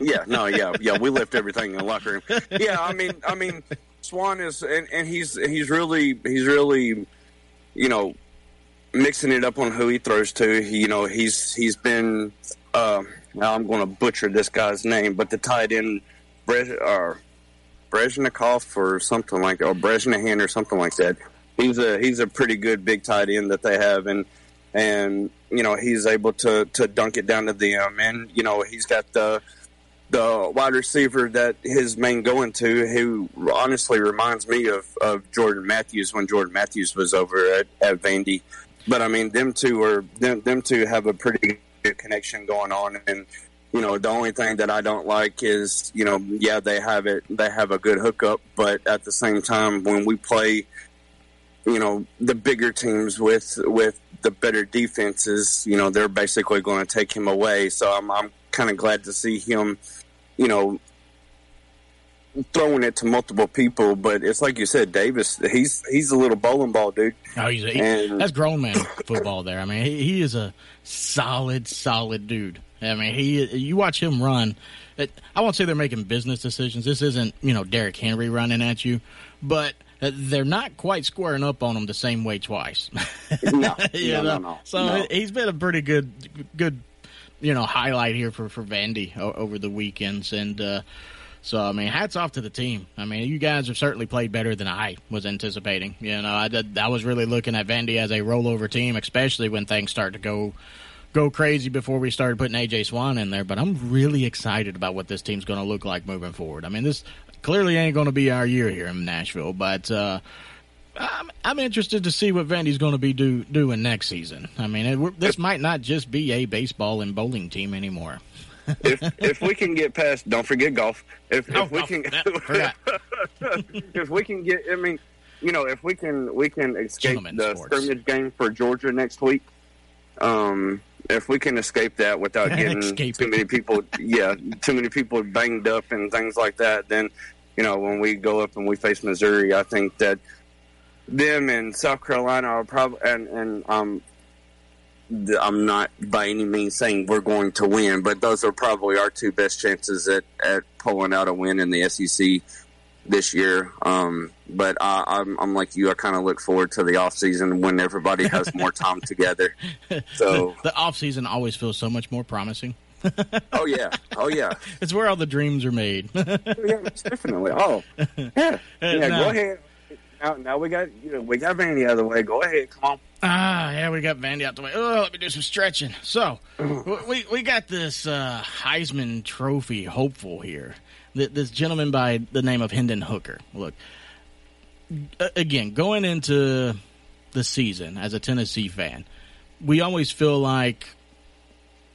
Yeah. We left everything in the locker room. Yeah, I mean, Swan is, and he's really, you know, mixing it up on who he throws to. He's been now I'm going to butcher this guy's name, but the tight end Breznikoff or something like that, or Breznihan or something like that. He's a pretty good big tight end that they have, and you know, he's able to dunk it down to them, and you know, he's got the wide receiver that his main going to, who honestly reminds me of Jordan Matthews when Jordan Matthews was over at Vandy. But I mean, them two have a pretty good connection going on, and you know, the only thing that I don't like is, you know, yeah, they have a good hookup, but at the same time, when we play, you know, the bigger teams with the better defenses, you know, they're basically going to take him away. So I'm kind of glad to see him, you know, throwing it to multiple people. But it's like you said, Davis, he's a little bowling ball dude. Oh, that's grown man football there. I mean, he is a solid dude. I mean, you watch him run. I won't say they're making business decisions. This isn't, you know, Derrick Henry running at you, but they're not quite squaring up on him the same way twice. No. So no. He's been a pretty good, you know, highlight here for Vandy over the weekends, and so, I mean, hats off to the team. I mean, you guys have certainly played better than I was anticipating. You know, I was really looking at Vandy as a rollover team, especially when things start to go crazy before we started putting A.J. Swan in there. But I'm really excited about what this team's going to look like moving forward. I mean, this clearly ain't going to be our year here in Nashville, but I'm interested to see what Vandy's going to be doing next season. I mean, this might not just be a baseball and bowling team anymore. If we can get past, don't forget golf. If we can escape Gentleman the sports. Scrimmage game for Georgia next week. If we can escape that without getting too many people banged up and things like that, then you know, when we go up and we face Missouri, I think that them and South Carolina are probably and I'm not by any means saying we're going to win, but those are probably our two best chances at pulling out a win in the SEC this year. But I'm like you, I kind of look forward to the offseason when everybody has more time together. So the offseason always feels so much more promising. Oh yeah. It's where all the dreams are made. Yeah, definitely. Oh, yeah. No. Go ahead. Now we got Vandy out of the way. Go ahead, come on. Yeah, we got Vandy out the way. Oh, let me do some stretching. So we got this Heisman Trophy hopeful here. This gentleman by the name of Hendon Hooker. Look, again, going into the season as a Tennessee fan, we always feel like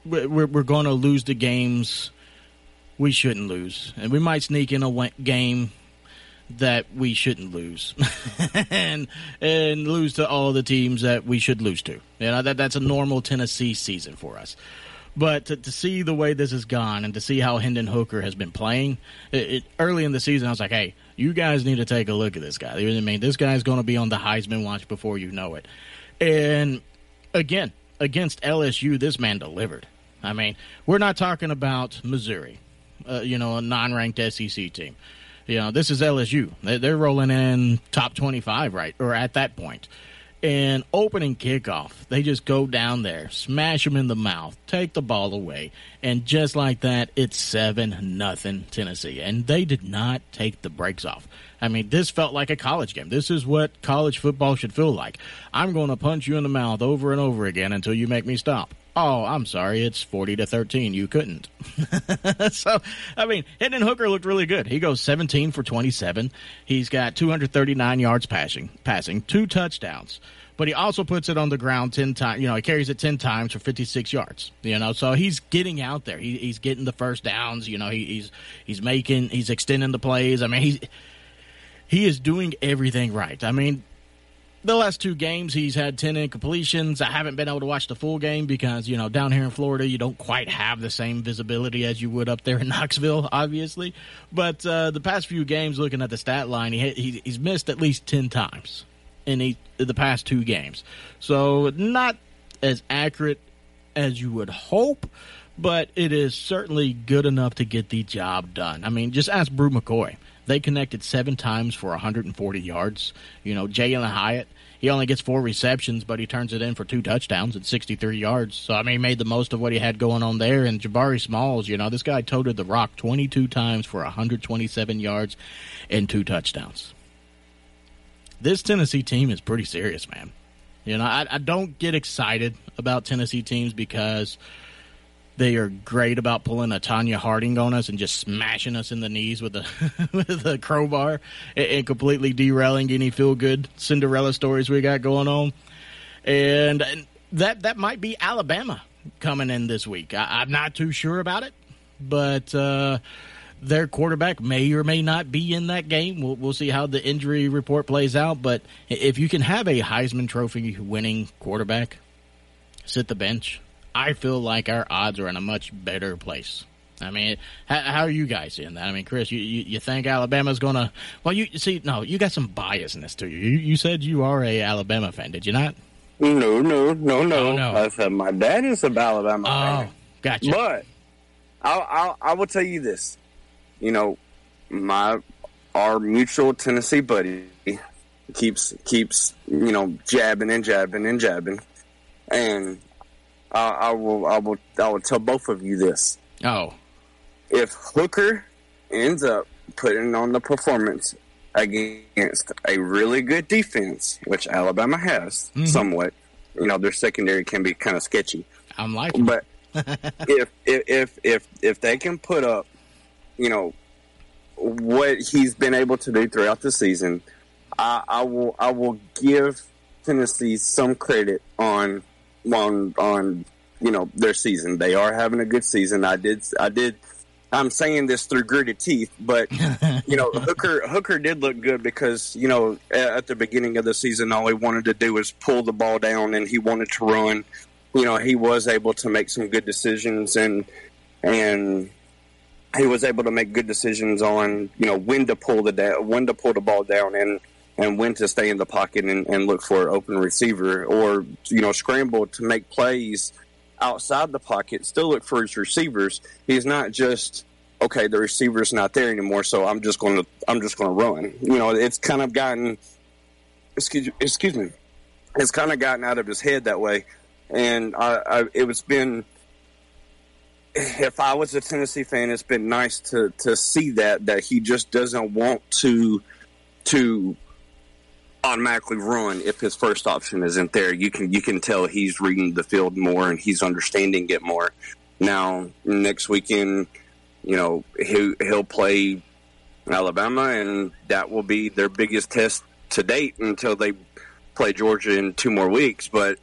we're going to lose the games we shouldn't lose, and we might sneak in a game that we shouldn't lose and lose to all the teams that we should lose to. You know, that's a normal Tennessee season for us. But to see the way this has gone and to see how Hendon Hooker has been playing, early in the season I was like, hey, you guys need to take a look at this guy. You know what I mean? This guy's going to be on the Heisman watch before you know it. And, again, against LSU, this man delivered. I mean, we're not talking about Missouri, you know, a non-ranked SEC team. You know, this is LSU. They're rolling in top 25, right, or at that point. And opening kickoff, they just go down there, smash them in the mouth, take the ball away, and just like that, it's 7-0 Tennessee. And they did not take the breaks off. I mean, this felt like a college game. This is what college football should feel like. I'm going to punch you in the mouth over and over again until you make me stop. Oh, I'm sorry, it's 40-13. You couldn't. So, I mean, Hendon Hooker looked really good. He goes 17 for 27. He's got 239 yards passing, 2 touchdowns. But he also puts it on the ground 10 times. You know, he carries it 10 times for 56 yards. You know, so he's getting out there. He's getting the first downs. You know, he's extending the plays. I mean, he is doing everything right. I mean, The last two games, he's had 10 incompletions. I haven't been able to watch the full game because, you know, down here in Florida, you don't quite have the same visibility as you would up there in Knoxville, obviously. But the past few games, looking at the stat line, he's missed at least 10 times in the past two games. So not as accurate as you would hope, but it is certainly good enough to get the job done. I mean, just ask Brew McCoy. They connected 7 times for 140 yards. You know, Jalen Hyatt, he only gets 4 receptions, but he turns it in for 2 touchdowns and 63 yards. So, I mean, he made the most of what he had going on there. And Jabari Smalls, you know, this guy toted the rock 22 times for 127 yards and 2 touchdowns. This Tennessee team is pretty serious, man. You know, I don't get excited about Tennessee teams because they are great about pulling a Tanya Harding on us and just smashing us in the knees with a crowbar and completely derailing any feel-good Cinderella stories we got going on. And that might be Alabama coming in this week. I'm not too sure about it, but their quarterback may or may not be in that game. We'll see how the injury report plays out. But if you can have a Heisman Trophy-winning quarterback sit the bench, I feel like our odds are in a much better place. I mean, how are you guys in that? I mean, Chris, you think Alabama's going to – well, you see, no, you got some biasness to you. You said you are a Alabama fan, did you not? No. I said my dad is an Alabama fan. Oh, gotcha. But I will tell you this. You know, our mutual Tennessee buddy keeps you know, jabbing. And – I will tell both of you this. Oh. If Hooker ends up putting on the performance against a really good defense, which Alabama has somewhat, you know, their secondary can be kind of sketchy. I'm liking it. But if they can put up, you know, what he's been able to do throughout the season, I will give Tennessee some credit on you know, their season. They are having a good season. I'm saying this through gritted teeth, but you know, Hooker did look good because, you know, at the beginning of the season, all he wanted to do was pull the ball down and he wanted to run. You know, he was able to make some good decisions and he was able to make good decisions on, you know, when to pull the ball down and when to stay in the pocket and look for an open receiver or, you know, scramble to make plays outside the pocket, still look for his receivers. He's not just, okay, the receiver's not there anymore, so I'm just going to run. You know, it's kind of gotten, excuse me, it's kind of gotten out of his head that way. And if I was a Tennessee fan, it's been nice to see that he just doesn't want to automatically run if his first option isn't there. You can tell he's reading the field more and he's understanding it more. Now next weekend, you know, he'll play Alabama and that will be their biggest test to date until they play Georgia in 2 more weeks. But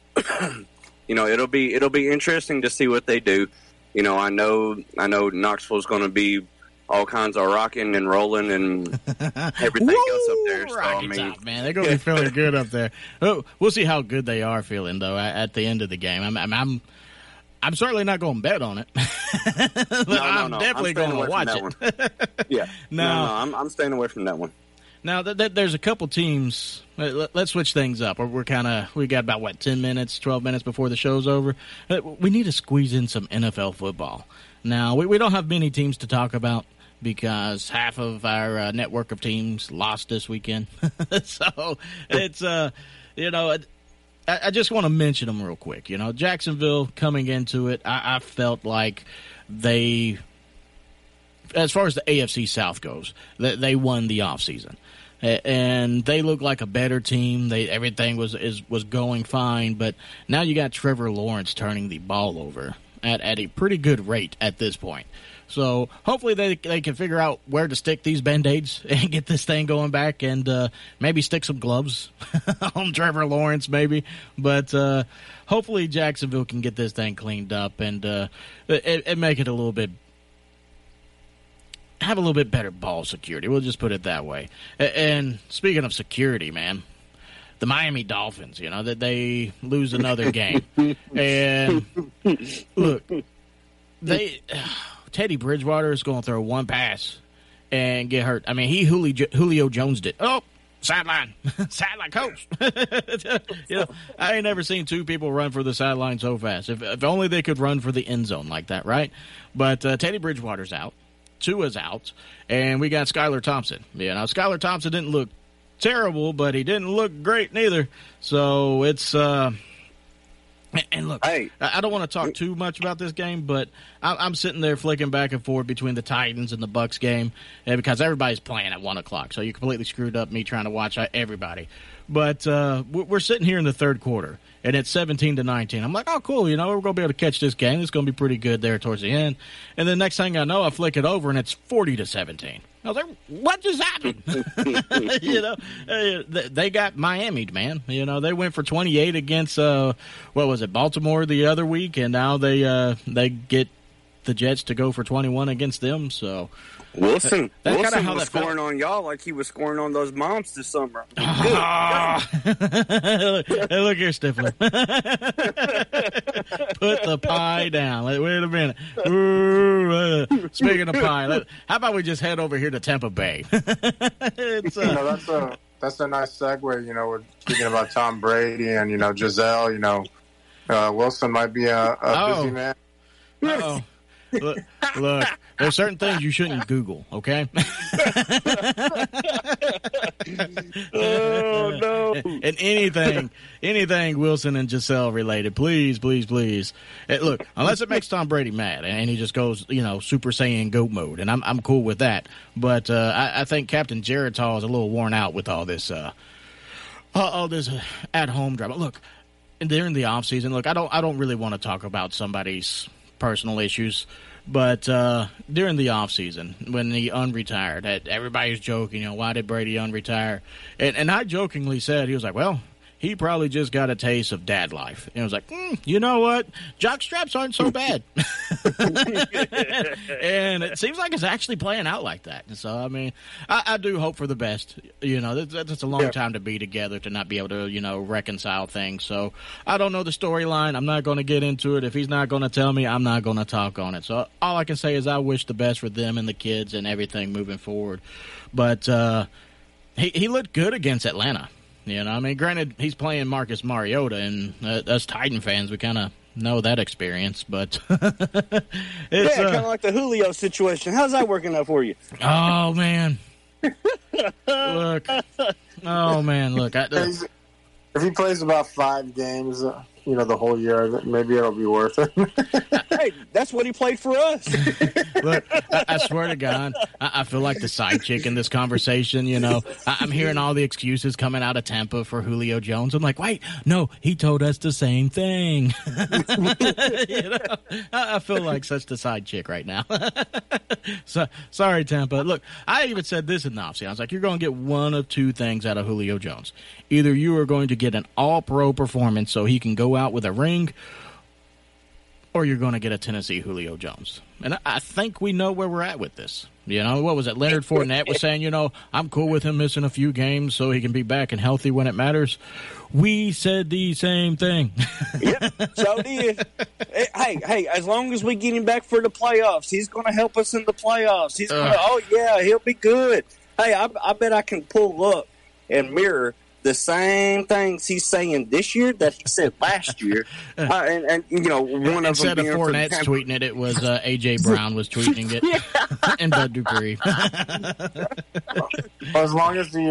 you know, it'll be interesting to see what they do. You know, I know Knoxville's going to be all kinds of rocking and rolling and everything else up there. So, I mean, top, man, they're going to be feeling good up there. We'll see how good they are feeling though at the end of the game. I'm certainly not going to bet on it. But no. I'm definitely going to watch it. Yeah. No, I'm staying away from that one. Now, there's a couple teams. Let's switch things up. We got about 12 minutes before the show's over. We need to squeeze in some NFL football. Now, we don't have many teams to talk about because half of our network of teams lost this weekend. So it's you know, I just want to mention them real quick. You know, Jacksonville coming into it, I felt like they, as far as the AFC South goes, they won the offseason. And they look like a better team. Everything was going fine, but now you got Trevor Lawrence turning the ball over at a pretty good rate at this point. So hopefully they can figure out where to stick these Band-Aids and get this thing going back and maybe stick some gloves on Trevor Lawrence maybe. But hopefully Jacksonville can get this thing cleaned up and make it a little bit, have a little bit better ball security. We'll just put it that way. And speaking of security, man, the Miami Dolphins, you know, that they lose another game. And look, Teddy Bridgewater is going to throw one pass and get hurt. I mean, he Julio Jones did. Oh, sideline. Sideline coach. You know, I ain't never seen two people run for the sideline so fast. If only they could run for the end zone like that, right? But Teddy Bridgewater's out. Tua's out. And we got Skylar Thompson. You know, Skylar Thompson didn't look terrible, but he didn't look great neither. So it's and look, hey. I don't want to talk too much about this game, but I'm sitting there flicking back and forth between the Titans and the Bucs game because everybody's playing at 1 o'clock. So you completely screwed up me trying to watch everybody. But we're sitting here in the third quarter, and it's 17-19. I'm like, oh, cool, you know, we're going to be able to catch this game. It's going to be pretty good there towards the end. And the next thing I know, I flick it over, and it's 40-17. I was like, what just happened? You know, they got Miami'd, man. You know, they went for 28 against, what was it, Baltimore the other week, and now they get the Jets to go for 21 against them. So Wilson was scoring on y'all like he was scoring on those moms this summer. Oh. Hey, look here, Stifler. Put the pie down. Wait a minute. Ooh, speaking of pie, how about we just head over here to Tampa Bay? That's a nice segue. You know, we're speaking about Tom Brady and, you know, Giselle. You know, Wilson might be a busy man. Uh-oh. Look, there's certain things you shouldn't Google, okay? Oh, no. And anything Wilson and Giselle related, please. And look, unless it makes Tom Brady mad and he just goes, you know, Super Saiyan goat mode, and I'm cool with that. But I think Captain Geritol is a little worn out with all this at-home drama. Look, during the off season, look, I don't really want to talk about somebody's personal issues, but during the off season when he unretired, everybody's joking, you know, why did Brady unretire? And I jokingly said, he was like, well, he probably just got a taste of dad life. And I was like, you know what? Jock straps aren't so bad. And it seems like it's actually playing out like that. And so, I mean, I do hope for the best. You know, that's a long time to be together, to not be able to, you know, reconcile things. So I don't know the storyline. I'm not going to get into it. If he's not going to tell me, I'm not going to talk on it. So all I can say is I wish the best for them and the kids and everything moving forward. But he looked good against Atlanta. You know, I mean, granted, he's playing Marcus Mariota, and us Titan fans, we kind of know that experience, but it's kind of like the Julio situation. How's that working out for you? Oh, man. Look. Oh, man, look. If he plays about 5 games, you know, the whole year, maybe it'll be worth it. Hey, that's what he played for us. Look, I swear to God, I feel like the side chick in this conversation, you know. I'm hearing all the excuses coming out of Tampa for Julio Jones. I'm like, wait, no, he told us the same thing. You know, I feel like such the side chick right now. So, sorry, Tampa. Look, I even said this in the offseason. I was like, you're going to get one of two things out of Julio Jones. Either you are going to get an all-pro performance so he can go out with a ring, or you're going to get a Tennessee Julio Jones. And I think we know where we're at with this. You know, what was it? Leonard Fournette was saying, you know, I'm cool with him missing a few games so he can be back and healthy when it matters. We said the same thing. Yep, so did. Hey, as long as we get him back for the playoffs, he's going to help us in the playoffs. He's going to, oh, yeah, he'll be good. Hey, I bet I can pull up and mirror the same things he's saying this year that he said last year, and you know, one of them being Fournette's tweeting it. It was AJ Brown was tweeting it, and Bud Dupree. Well, as long as he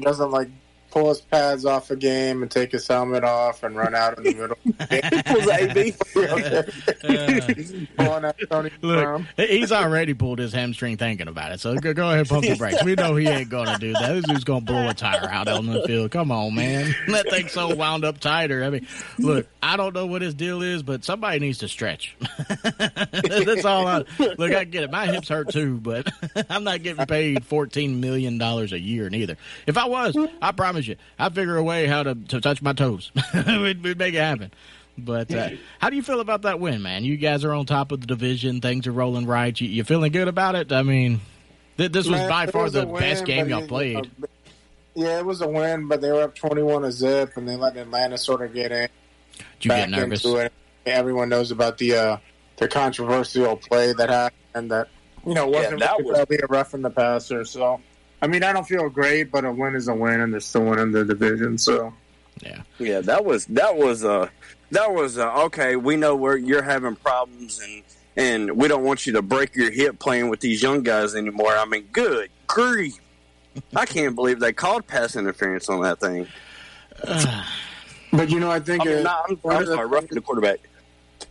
doesn't like pull his pads off a game and take his helmet off and run out in the middle. Look, he's already pulled his hamstring thinking about it, so go ahead, pump the brakes. We know he ain't going to do that. This dude's going to blow a tire out on the field. Come on, man. That thing's so wound up tighter. I mean, look, I don't know what his deal is, but somebody needs to stretch. That's all Look, I get it. My hips hurt too, but I'm not getting paid $14 million a year neither. If I was, I promise you, I figure a way how to touch my toes. We'd make it happen. But how do you feel about that win, man? You guys are on top of the division. Things are rolling right. You feeling good about it? I mean, this was by far the best game y'all played. Yeah, it was a win, but they were up 21-0, and they let Atlanta sort of get in. Did you get nervous? Everyone knows about the controversial play that happened that, you know, wasn't really a rough in the passer. So, I mean, I don't feel great, but a win is a win, and they're still winning the division. So, yeah, that was okay. We know where you're having problems, and we don't want you to break your hip playing with these young guys anymore. I mean, good grief. I can't believe they called pass interference on that thing. But, you know, I think... I'm sorry, roughing the quarterback.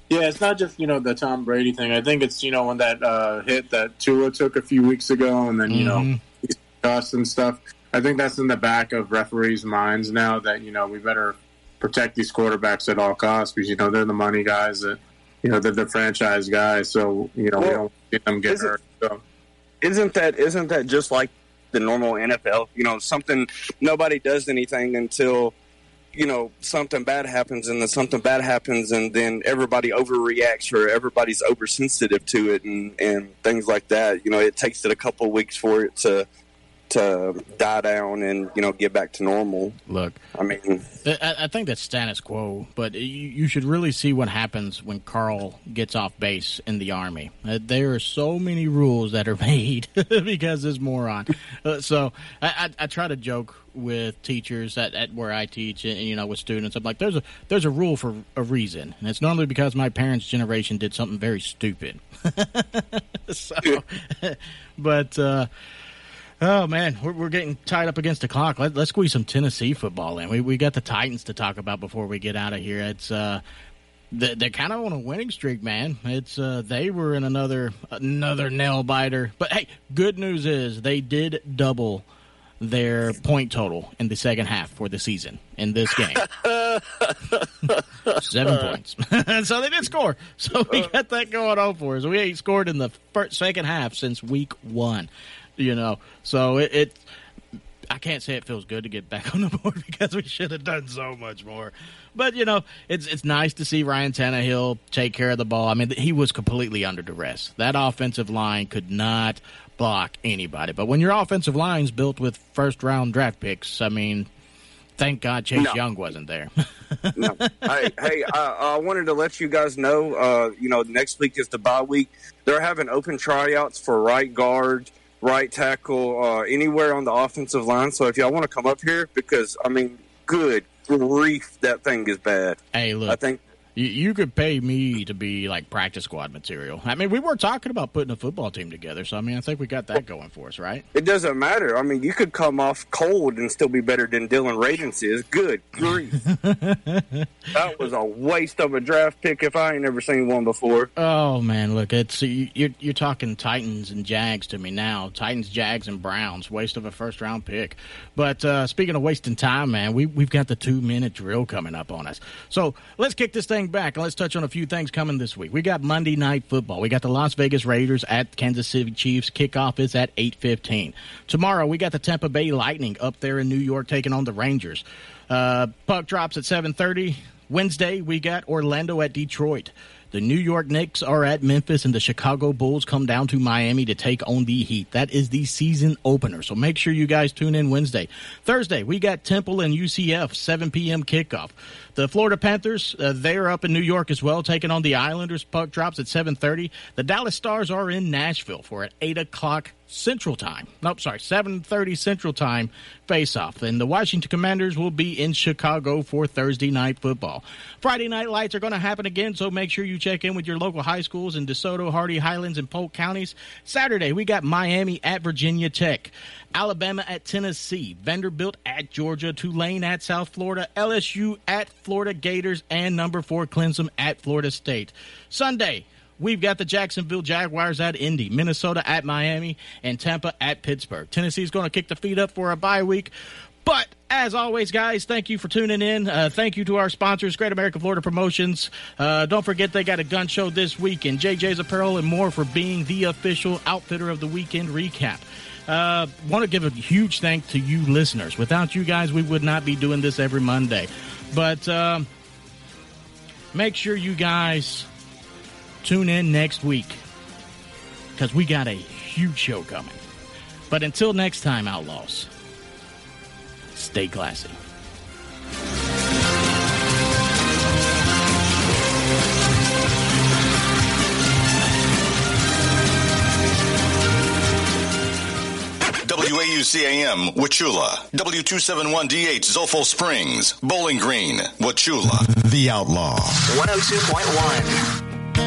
Yeah, it's not just, you know, the Tom Brady thing. I think it's, you know, when that hit that Tua took a few weeks ago and then, you know, he's cussed and stuff. I think that's in the back of referees' minds now that, you know, we better protect these quarterbacks at all costs because, you know, they're the money guys that, you know, they're the franchise guys. So, you know, we don't get them get hurt. So. Isn't that just like the normal NFL? You know, something nobody does anything until... you know, something bad happens and then everybody overreacts or everybody's oversensitive to it and things like that. You know, it takes it a couple of weeks for it to die down and, you know, get back to normal. Look, I mean, I think that's status quo, but you should really see what happens when Carl gets off base in the Army. There are so many rules that are made because this moron. So I try to joke with teachers at where I teach and, you know, with students. I'm like, there's a rule for a reason, and it's normally because my parents' generation did something very stupid. So, but... oh, man, we're getting tied up against the clock. Let's squeeze some Tennessee football in. We got the Titans to talk about before we get out of here. It's they're kind of on a winning streak, man. It's they were in another nail-biter. But, hey, good news is they did double their point total in the second half for the season in this game. 7 points. So they did score. So we got that going on for us. We ain't scored in the second half since week one. You know, so I can't say it feels good to get back on the board because we should have done so much more. But, you know, it's nice to see Ryan Tannehill take care of the ball. I mean, he was completely under duress. That offensive line could not block anybody. But when your offensive line's built with first-round draft picks, I mean, thank God Chase Young wasn't there. No. Hey, I wanted to let you guys know, you know, next week is the bye week. They're having open tryouts for right guard, right tackle, anywhere on the offensive line. So if y'all want to come up here, because, I mean, good grief, that thing is bad. Hey, look, I think you could pay me to be, like, practice squad material. I mean, we were talking about putting a football team together. So, I mean, I think we got that going for us, right? It doesn't matter. I mean, you could come off cold and still be better than Dylan Radins is. Good grief. That was a waste of a draft pick if I ain't never seen one before. Oh, man, look, it's you're talking Titans and Jags to me now. Titans, Jags, and Browns. Waste of a first-round pick. But speaking of wasting time, man, we've got the 2-minute drill coming up on us. So let's kick this thing back and let's touch on a few things coming this week. We got Monday Night Football. We got the Las Vegas Raiders at Kansas City Chiefs. Kickoff is at 8:15. Tomorrow we got the Tampa Bay Lightning up there in New York taking on the Rangers. Puck drops at 7:30. Wednesday we got Orlando at Detroit. The New York Knicks are at Memphis, and the Chicago Bulls come down to Miami to take on the Heat. That is the season opener, so make sure you guys tune in Wednesday. Thursday, we got Temple and UCF, 7 p.m. kickoff. The Florida Panthers, they're up in New York as well, taking on the Islanders. Puck drops at 7:30. The Dallas Stars are in Nashville for an 8 o'clock Central Time. 7:30 Central Time face-off. And the Washington Commanders will be in Chicago for Thursday Night Football. Friday Night Lights are going to happen again, so make sure you check in with your local high schools in DeSoto, Hardy, Highlands, and Polk counties. Saturday, we got Miami at Virginia Tech, Alabama at Tennessee, Vanderbilt at Georgia, Tulane at South Florida, LSU at Florida Gators, and number 4 Clemson at Florida State. Sunday, we've got the Jacksonville Jaguars at Indy, Minnesota at Miami, and Tampa at Pittsburgh. Tennessee's going to kick the feet up for a bye week. But, as always, guys, thank you for tuning in. Thank you to our sponsors, Great American Florida Promotions. Don't forget they got a gun show this weekend. JJ's Apparel and more for being the official outfitter of the weekend recap. Want to give a huge thank to you listeners. Without you guys, we would not be doing this every Monday. But make sure you guys tune in next week because we got a huge show coming. But until next time, Outlaws, Stay classy. WAUCAM, Wachula. W271DH, Zolfo Springs. Bowling Green, Wachula. The Outlaw. 102.1.